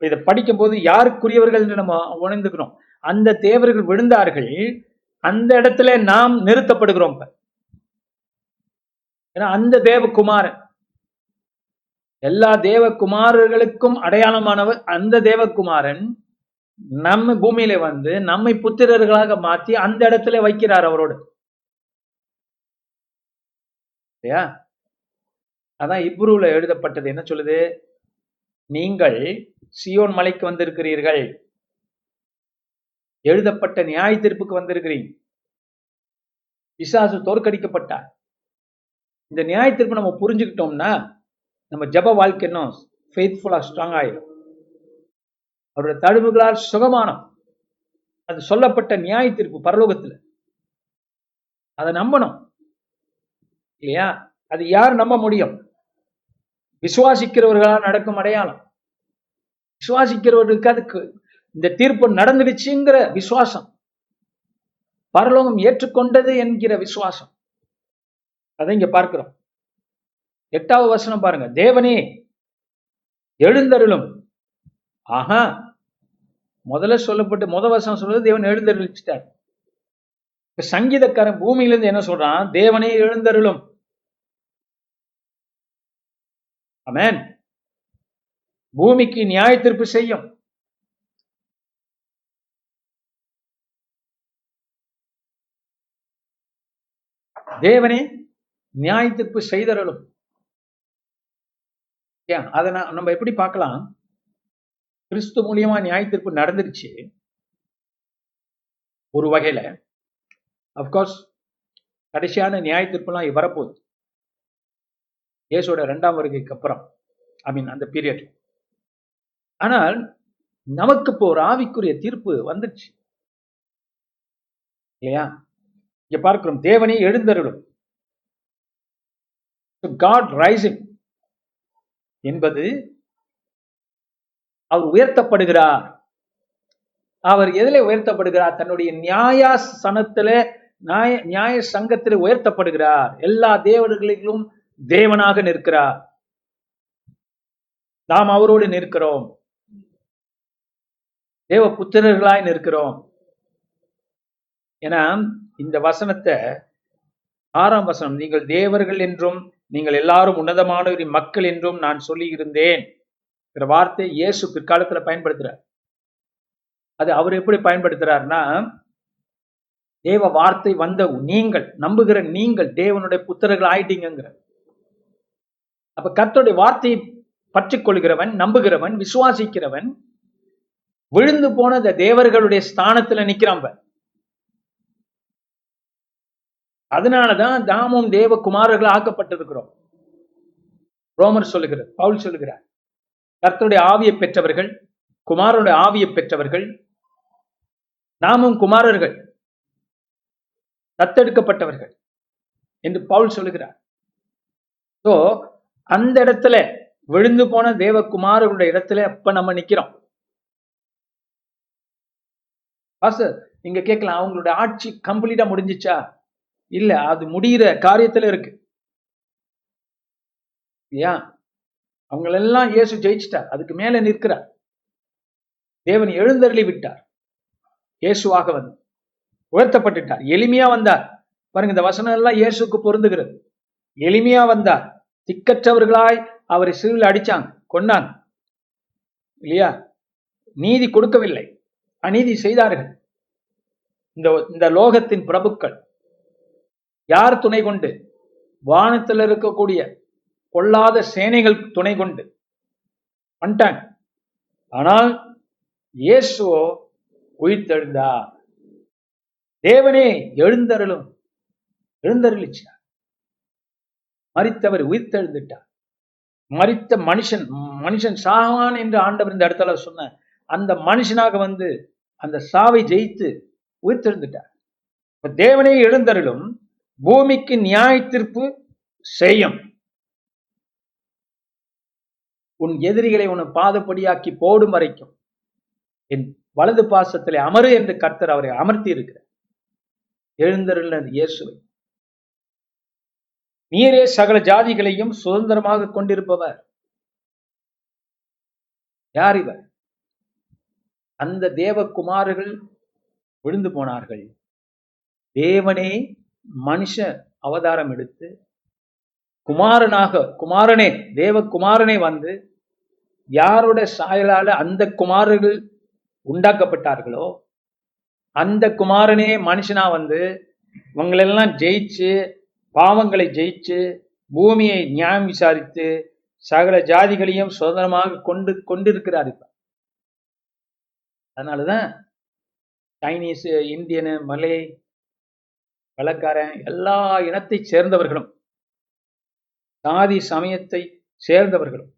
இதை படிக்கும் போது யாருக்குரியவர்கள் என்று நம்ம உணர்ந்துக்கிறோம். அந்த தேவர்கள் விழுந்தார்கள், அந்த இடத்துல நாம் நிறுத்தப்படுகிறோம். ஏன்னா அந்த தேவகுமாரன் எல்லா தேவகுமாரர்களுக்கும் அடையாளமானவர். அந்த தேவகுமாரன் நம்ம பூமியில வந்து நம்மை புத்திரர்களாக மாற்றி அந்த இடத்துல வைக்கிறார் அவரோடு. இல்லையா? அதான் ஹெப்ரூல எழுதப்பட்டது என்ன சொல்லுது? நீங்கள் சியோன் மலைக்கு வந்திருக்கிறீர்கள், எழுதப்பட்ட நியாய தீர்ப்புக்கு வந்திருக்கிறீங்க. பிசாசு தோற்கடிக்கப்பட்டார். இந்த நியாய தீர்ப்பு நம்ம புரிஞ்சுக்கிட்டோம்னா நம்ம ஜப வாழ்க்கைன்னா ஃபெய்த்ஃபுல்லா ஸ்ட்ராங் ஆயிடும். அவருடைய தழும்புகளால் சுகமானம், அது சொல்லப்பட்ட நியாய தீர்ப்பு பரலோகத்துல, அதை நம்பணும் இல்லையா? அது யார் நம்ப முடியும்? விசுவாசிக்கிறவர்களால் நடக்கும் அடையாளம். விசுவாசிக்கிறவர்களுக்கு அதுக்கு இந்த தீர்ப்பு நடந்துடுச்சுங்கிற விசுவாசம், பரலோகம் ஏற்றுக்கொண்டது என்கிற விசுவாசம், அதை இங்க பார்க்கிறோம். எட்டாவது வசனம் பாருங்க. தேவனே எழுந்தருளும். ஆஹா, முதல்ல சொல்லப்பட்டு முதல் வசனம் சொல்றது தேவன் எழுந்தருளிச்சிட்டார். இப்ப சங்கீதக்காரன் பூமியிலிருந்து என்ன சொல்றான்? தேவனே எழுந்தருளும். ஆமென். பூமிக்கு நியாய தீர்ப்பு செய்யும். தேவனே நியாய தீர்ப்பு செய்தருளும். அதை நம்ம எப்படி பார்க்கலாம்? கிறிஸ்து மூலியமா நியாய தீர்ப்பு நடந்துருச்சு ஒரு வகையில. அப்கோர்ஸ் கடைசியான நியாய தீர்ப்புலாம் வரப்போகுது இயேசுவோட ரெண்டாம் வருகைக்கு அப்புறம், ஐ மீன் அந்த பீரியட். ஆனால் நமக்கு இப்போ ஒரு ஆவிக்குரிய தீர்ப்பு வந்துடுச்சு இல்லையா? இங்க பார்க்கிறோம், தேவனே எழுந்தருளும். காட் ரைசிங் என்பது அவர் உயர்த்தப்படுகிறார். அவர் எதிலே உயர்த்தப்படுகிறார்? தன்னுடைய நியாயாசனத்துல, நியாய நியாய சங்கத்தில உயர்த்தப்படுகிறார். எல்லா தேவர்களிலும் தேவனாக நிற்கிறார். நாம் அவரோடு நிற்கிறோம், தேவ புத்திரர்களாய் நிற்கிறோம். ஏன்னா இந்த வசனத்தை ஆறாம் வசனம், நீங்கள் தேவர்கள் என்றும் நீங்கள் எல்லாரும் உன்னதமானவரின் மக்கள் என்றும் நான் சொல்லி இருந்தேன் வார்த்தை இயேசு பிற்காலத்துல பயன்படுத்துறார். அது அவர் எப்படி பயன்படுத்துறாருன்னா, தேவ வார்த்தை வந்த நீங்கள் நம்புகிற நீங்கள் தேவனுடைய புத்திரர்கள் ஆயிட்டீங்கிற. அப்ப கர்த்தருடைய வார்த்தையை பற்றி கொள்கிறவன், நம்புகிறவன், விசுவாசிக்கிறவன் விழுந்து போன தேவர்களுடைய ஸ்தானத்துல நிக்கிறான். அதனாலதான் தாமும் தேவ குமாரர்கள் ஆக்கப்பட்டிருக்கிறோம். ரோமர் சொல்லுகிறார், பவுல் சொல்லுகிறார், கர்த்தருடைய ஆவியை பெற்றவர்கள், குமாரனுடைய ஆவியை பெற்றவர்கள், நாமும் குமாரர்கள், தத்தெடுக்கப்பட்டவர்கள் என்று பவுல் சொல்லுகிறார். சோ அந்த இடத்துல விழுந்து போன தேவகுமாரருடைய இடத்துல அப்ப நம்ம நிக்கிறோம். பாஸ்டர் நீங்க கேட்கலாம், அவங்களுடைய ஆட்சி கம்ப்ளீட்டா முடிஞ்சிச்சா? இல்ல, அது முடிகிற காரியத்துல இருக்கு இல்லையா? அவங்களெல்லாம் இயேசு ஜெயிச்சிட்டார், அதுக்கு மேல நிற்கிறார். தேவன் எழுந்தருளி விட்டார், இயேசுவாக வந்து உயர்த்தப்பட்டுட்டார், எளிமையா வந்தார். பாருங்க, இந்த வசனம் எல்லாம் இயேசுக்கு பொருந்துகிறது. எளிமையா வந்தார், திக்கற்றவர்களாய் அவரை சிலுவையில் அடிச்சாங்க, கொன்னாங்க இல்லையா? நீதி கொடுக்கவில்லை, அநீதி செய்தார்கள். இந்த இந்த லோகத்தின் பிரபுக்கள் யார் துணை கொண்டு? வானத்தில் இருக்கக்கூடிய கொள்ளாத சேனைகள் துணை கொண்டு வந்துட்டாங்க. ஆனால் இயேசுவோ உயிர்த்தெழுந்தார். தேவனே எழுந்தருளும், எழுந்தருளிச்சார். மரித்தவர் உயிர்த்தெழுந்துட்டார். மரித்த மனுஷன், மனுஷன் சாவான் என்று ஆண்டவர் இந்த இடத்துல சொன்ன அந்த மனுஷனாக வந்து அந்த சாவை ஜெயித்து உயிர்த்தெழுந்துட்டார். தேவனே எழுந்தருளும், பூமிக்கு நியாய தீர்ப்பு செய்யும், உன் எதிரிகளை உன் பாதப்படியாக்கி போடும் வரைக்கும் என் வலது பாசத்திலே அமரு என்று கர்த்தர் அவரை அமர்த்தி இருக்கிறார். எழுந்தருள இயேசுவை, நீரே சகல ஜாதிகளையும் சுதந்திரமாக கொண்டிருப்பவர். யார் இவர்? அந்த தேவகுமாரர்கள் விழுந்து போனார்கள். தேவனே மனுஷ அவதாரம் எடுத்து குமாரனாக, குமாரனே தேவகுமாரனே வந்து யாரோட சாயலால அந்த குமாரர்கள் உண்டாக்கப்பட்டார்களோ அந்த குமாரனே மனுஷனா வந்து இவங்களெல்லாம் ஜெயிச்சு, பாவங்களை ஜெயிச்சு, பூமியை நியாயம் விசாரித்து சகல ஜாதிகளையும் சுதந்திரமாக கொண்டு கொண்டிருக்கிறார். இப்ப அதனாலதான் சைனீஸு, இந்தியனு, மலை, பலக்காரன், எல்லா இனத்தை சேர்ந்தவர்களும் சாதி சமயத்தை சேர்ந்தவர்களும்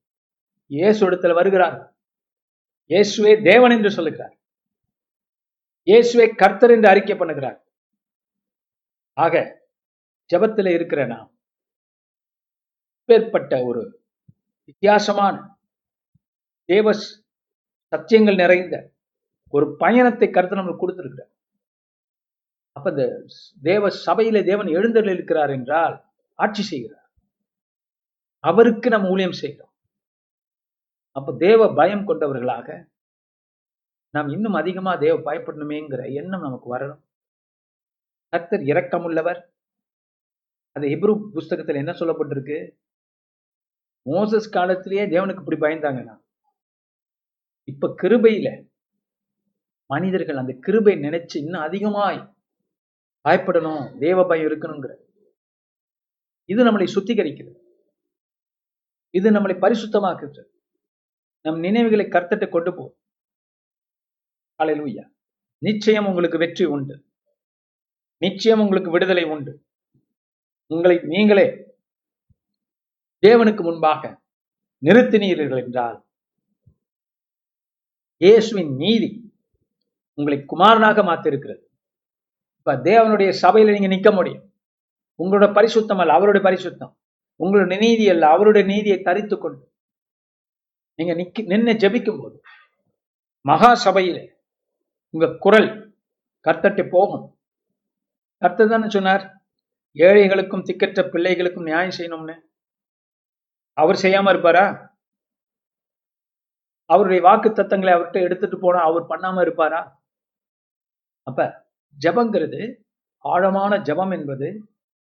இயேசு இடத்துல வருகிறார். இயேசுவே தேவன் என்று சொல்லுகிறார். இயேசுவை கர்த்தர் என்று அறிக்கை பண்ணுகிறார். ஆக ஜபத்தில் இருக்கிற நாம் பேர்பட்ட ஒரு வித்தியாசமான தேவ சத்தியங்கள் நிறைந்த ஒரு பயணத்தை கர்த்தர் நமக்கு கொடுத்திருக்கிறார். அப்ப இந்த தேவ சபையில தேவன் எழுந்தருளி இருக்கிறார் என்றால் ஆட்சி செய்கிறார். அவருக்கு நம்ம ஊழியம் செய்கிறோம். அப்ப தேவ பயம் கொண்டவர்களாக நாம் இன்னும் அதிகமா தேவ பயப்படணுமேங்கிற எண்ணம் நமக்கு வரணும். கர்த்தர் இரக்கமுள்ளவர். அது ஹெப்ரூ புஸ்தகத்தில் என்ன சொல்லப்பட்டிருக்கு? மோசஸ் காலத்திலேயே தேவனுக்கு இப்படி பயந்தாங்கன்னா, இப்ப கிருபையில மனிதர்கள் அந்த கிருபை நினைச்சு இன்னும் அதிகமாய் பயப்படணும், தேவ பயம் இருக்கணுங்கிற இது நம்மளை சுத்திகரிக்கிறது, இது நம்மளை பரிசுத்தமாக்குது, நம் நினைவுகளை கர்த்தத்தை கொண்டு போகும். ஹல்லேலூயா. நிச்சயம் உங்களுக்கு வெற்றி உண்டு, நிச்சயம் உங்களுக்கு விடுதலை உண்டு. உங்களை நீங்களே தேவனுக்கு முன்பாக நிறுத்தினீர்கள் என்றால் இயேசுவின் நீதி உங்களை குமாரனாக மாற்றிருக்கிறது. இப்ப தேவனுடைய சபையில நீங்க நிற்க முடியும். உங்களோட பரிசுத்தம் அல்ல, அவருடைய பரிசுத்தம். உங்களுடைய நீதி அல்ல, அவருடைய நீதியை தரித்து கொண்டு நீங்க நிக்க நின்று ஜெபிக்கும் போது மகா சபையிலே உங்க குரல் கர்த்தட்டை போகும். கர்த்தர் தானே சொன்னார், ஏழைகளுக்கும் திக்கற்ற பிள்ளைகளுக்கும் நியாயம் செய்யணும்னு. அவர் செய்யாம இருப்பாரா? அவருடைய வாக்கு தத்தங்களை அவர்கிட்ட எடுத்துட்டு போனா அவர் பண்ணாம இருப்பாரா? அப்ப ஜபங்கிறது, ஆழமான ஜபம் என்பது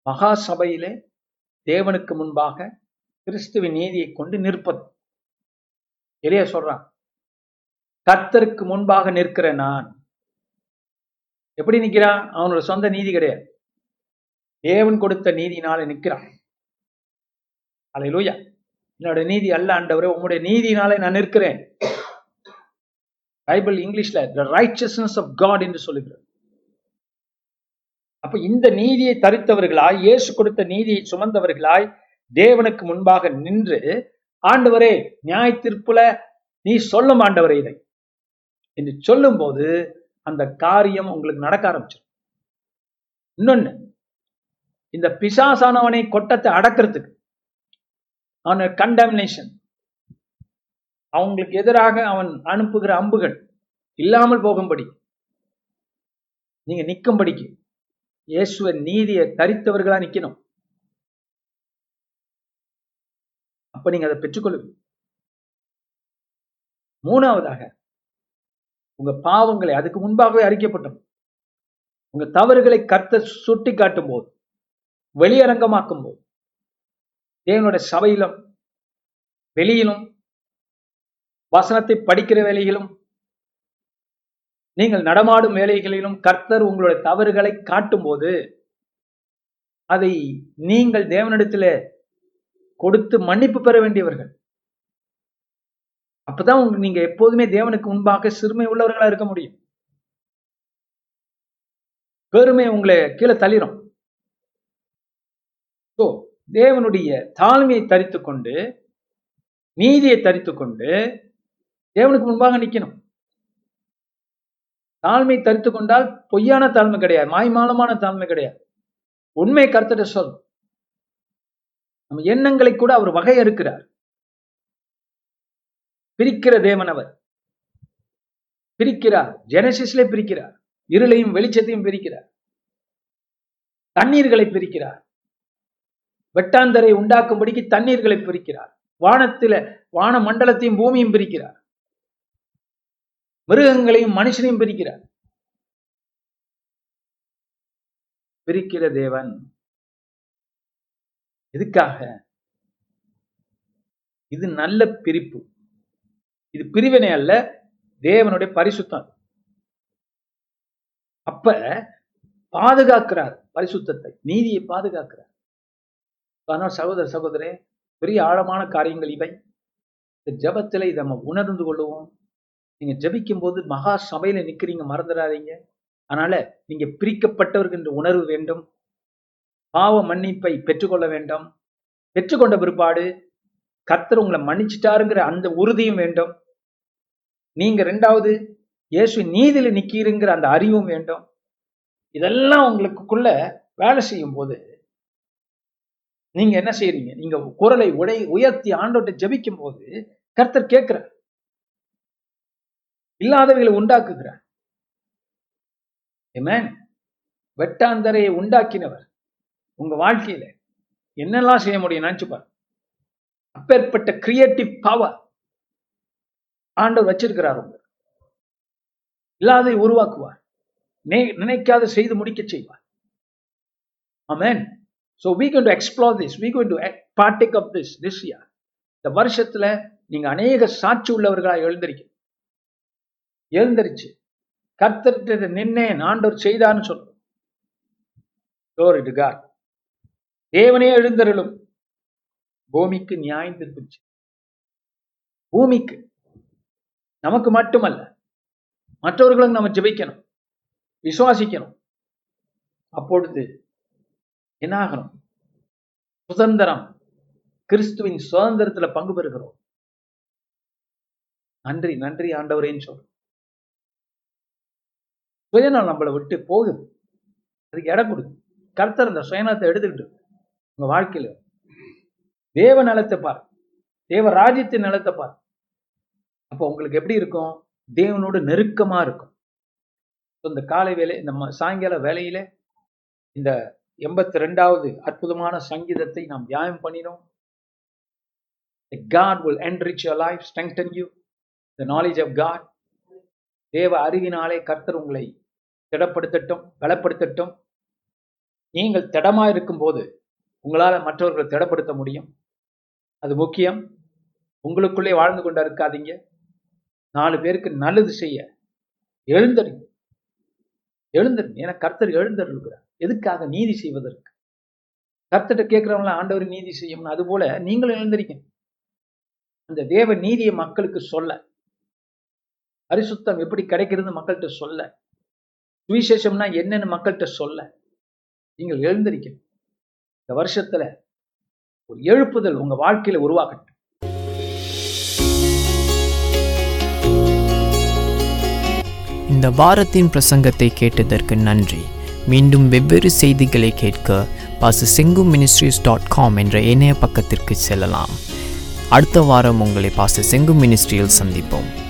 மகா சபையிலே தேவனுக்கு முன்பாக கிறிஸ்துவின் நீதியை கொண்டு நிற்பது. எலியா சொல்றான், கர்த்தருக்கு முன்பாக நிற்கிற நான். எப்படி நிற்கிறான்? அவனோட சொந்த நீதி கிடையாது, தேவன் கொடுத்த நீதினால நிற்கிறான். அல்லேலூயா. என்னோட நீதி அல்ல ஆண்டவரே, உங்களுடைய நீதினாலே நான் நிற்கிறேன். பைபிள் இங்கிலீஷ்ல the righteousness of God என்று சொல்லுகிறது. அப்ப இந்த நீதியை தரித்தவர்களாய், இயேசு கொடுத்த நீதியை சுமந்தவர்களாய் தேவனுக்கு முன்பாக நின்று, ஆண்டவரே நியாய தீர்ப்புல நீ சொல்லும் ஆண்டவரே இதை என்று சொல்லும் போது அந்த காரியம் உங்களுக்கு நடக்க ஆரம்பிச்சிடும். இன்னொன்னு, இந்த பிசாசானவனை கொட்டத்தை அடக்கிறதுக்கு அவன கண்டம்னேஷன், அவங்களுக்கு எதிராக அவன் அனுப்புகிற அம்புகள் இல்லாமல் போகும்படி நீங்க நிற்கும்படிக்கு இயேசுவின் நீதியை தரித்தவர்களா நிக்கணும். அப்ப நீங்க அதை பெற்றுக்கொள்ளுங்க. மூணாவதாக, உங்க பாவங்களை அதுக்கு முன்பாகவே அறிக்கப்பட்டோம். உங்க தவறுகளை கர்த்தர் சுட்டி காட்டும் போது, வெளியரங்கமாக்கும் போது, தேவனுடைய சபையிலும் வெளியிலும் வசனத்தை படிக்கிற வேலையிலும் நீங்கள் நடமாடும் வேலைகளிலும் கர்த்தர் உங்களுடைய தவறுகளை காட்டும் போது அதை நீங்கள் தேவனிடத்துல கொடுத்து மன்னிப்பு பெற வேண்டியவர்கள். அப்பதான் உங்க நீங்க எப்போதுமே தேவனுக்கு முன்பாக சிறுமை உள்ளவர்களா இருக்க முடியும். பெருமை உங்களை கீழே தள்ளிரும். சோ தேவனுடைய தாழ்மையை தரித்து கொண்டு, நீதியை தரித்து கொண்டு தேவனுக்கு முன்பாக நிக்கணும். தாழ்மையை தரித்து கொண்டால் பொய்யான தாழ்மை கிடையாது, மாய்மாலமான தாழ்மை கிடையாது. உண்மை கர்த்தர் சொல். நம்ம எண்ணங்களை கூட அவர் வகை இருக்கிறார். பிரிக்கிற தேவன் அவர். பிரிக்கிறார், ஜெனசிஸ்ல பிரிக்கிறார், இருளையும் வெளிச்சத்தையும் பிரிக்கிறார், தண்ணீர்களை பிரிக்கிறார், வெட்டாந்தரை உண்டாக்கும்படிக்கு தண்ணீர்களை பிரிக்கிறார், வானத்தில வான மண்டலத்தையும் பூமியும் பிரிக்கிறார், மிருகங்களையும் மனுஷனையும் பிரிக்கிறார். பிரிக்கிற தேவன். எதுக்காக? இது நல்ல பிரிப்பு, இது பிரிவினை அல்ல, தேவனுடைய பரிசுத்தம். அப்ப பாதுகாக்கிறார் பரிசுத்தத்தை, நீதியை பாதுகாக்கிறார். ஆனால் சகோதர சகோதரே, பெரிய ஆழமான காரியங்கள் இவை. இந்த ஜபத்தில் இதை நம்ம உணர்ந்து கொள்ளுவோம். நீங்கள் ஜபிக்கும் போது மகா சபையில் நிற்கிறீங்க, மறந்துடாதீங்க. அதனால நீங்க பிரிக்கப்பட்டவர்கள் என்ற உணர்வு வேண்டும். பாவ மன்னிப்பை பெற்றுக்கொள்ள வேண்டும். பெற்றுக்கொண்ட பிற்பாடு கர்த்தர் உங்களை மன்னிச்சிட்டாருங்கிற அந்த உறுதியும் வேண்டும். நீங்க ரெண்டாவது இயேசு நீதியில நிக்கிறீங்கிற அந்த அறிவும் வேண்டும். இதெல்லாம் உங்களுக்குள்ள வேலை செய்யும் போது நீங்க என்ன செய்யறீங்க? நீங்க குரலை உடை உயர்த்தி ஆண்டவர்கிட்ட ஜெபிக்கும் போது கர்த்தர் கேட்கிறார், இல்லாதவைகளை உண்டாக்குகிறார். ஆமென். வெட்டாந்தரையை உண்டாக்கினவர் உங்க வாழ்க்கையில என்னெல்லாம் செய்ய முடியும் நினைச்சுப்பார். அப்பேற்பட்ட கிரியேட்டிவ் பவர் ஆண்டவர் வச்சிருக்கிறார். உங்க இல்லாத உருவாக்குவார், நினைக்காத செய்து முடிக்க செய்வார். ஆமென். So we going to explore this. We going to partake of this this year. இந்த வருஷத்துல நீங்க அநேக சாட்சி உள்ளவர்களாக எழுந்திருக்க எழுந்திருச்சு கர்த்தர் நின்னே ஆண்டவர் செய்தான்னு சொல்றோம். Glory to God. தேவனே எழுந்தருளும், பூமிக்கு நியாயம் தீர்ப்பு. பூமிக்கு, நமக்கு மட்டுமல்ல மற்றவர்களுக்கு நம்ம ஜெபிக்கணும், விசுவாசிக்கணும். அப்பொழுது என்ன ஆகணும்? சுதந்திரம், கிறிஸ்துவின் சுதந்திரத்துல பங்கு பெறுகிறோம். நன்றி நன்றி ஆண்டவரேன்னு சொல்றோம். சுயநலம் நம்மளை விட்டு போகுது, அதுக்கு இடம் கொடுக்கு. கர்த்தர் அந்த சுயநலத்தை எடுத்துக்கிட்டு உங்க வாழ்க்கையில தேவ நலத்தை பாரு, தேவ ராஜ்யத்தின் நலத்தை பாரு. அப்போ உங்களுக்கு எப்படி இருக்கும்? தேவனோடு நெருக்கமா இருக்கும். இந்த காலை வேலை, நம்ம சாயங்கால வேலையில இந்த எண்பத்தி ரெண்டாவது அற்புதமான சங்கீதத்தை நாம் தியானம் பண்ணினோம். God will enrich your life, strengthen you, the knowledge of God. தேவ அறிவினாலே கர்த்தர் உங்களை திடப்படுத்தட்டும், பலப்படுத்தட்டும். நீங்கள் திடமா இருக்கும் போது உங்களால் மற்றவர்களை திடப்படுத்த முடியும். அது முக்கியம். உங்களுக்குள்ளே வாழ்ந்து கொண்டா இருக்காதீங்க. நாலு பேருக்கு நல்லது செய்ய எழுந்தருங்க எழுந்தருங்க ஏன்னா கர்த்தர் எழுந்தருள்கிறார். எதுக்காக? நீதி செய்வதற்கு. கர்த்தர்கிட்ட கேட்கிறவங்கள ஆண்டவர் நீதி செய்யும்னு, அது போல நீங்களும் எழுந்திருங்க அந்த தேவ நீதியை மக்களுக்கு சொல்ல. பரிசுத்தம் எப்படி கிடைக்கிறது மக்கள்கிட்ட சொல்ல. சுவிசேஷம்னா என்னன்னு மக்கள்கிட்ட சொல்ல நீங்கள் எழுந்திருக்க. இந்த வருஷத்துல ஒரு எழுப்புதல் உங்க வாழ்க்கையில உருவாக்கட்டும். இந்த வாரத்தின் பிரசங்கத்தை கேட்டதற்கு நன்றி. மீண்டும் வெவ்வேறு செய்திகளை கேட்க pastor Sengu ministries dot com என்ற இணைய பக்கத்திற்கு செல்லலாம். அடுத்த வாரம் உங்களை பாஸ்டர் செங்கு மினிஸ்ட்ரியில் சந்திப்போம்.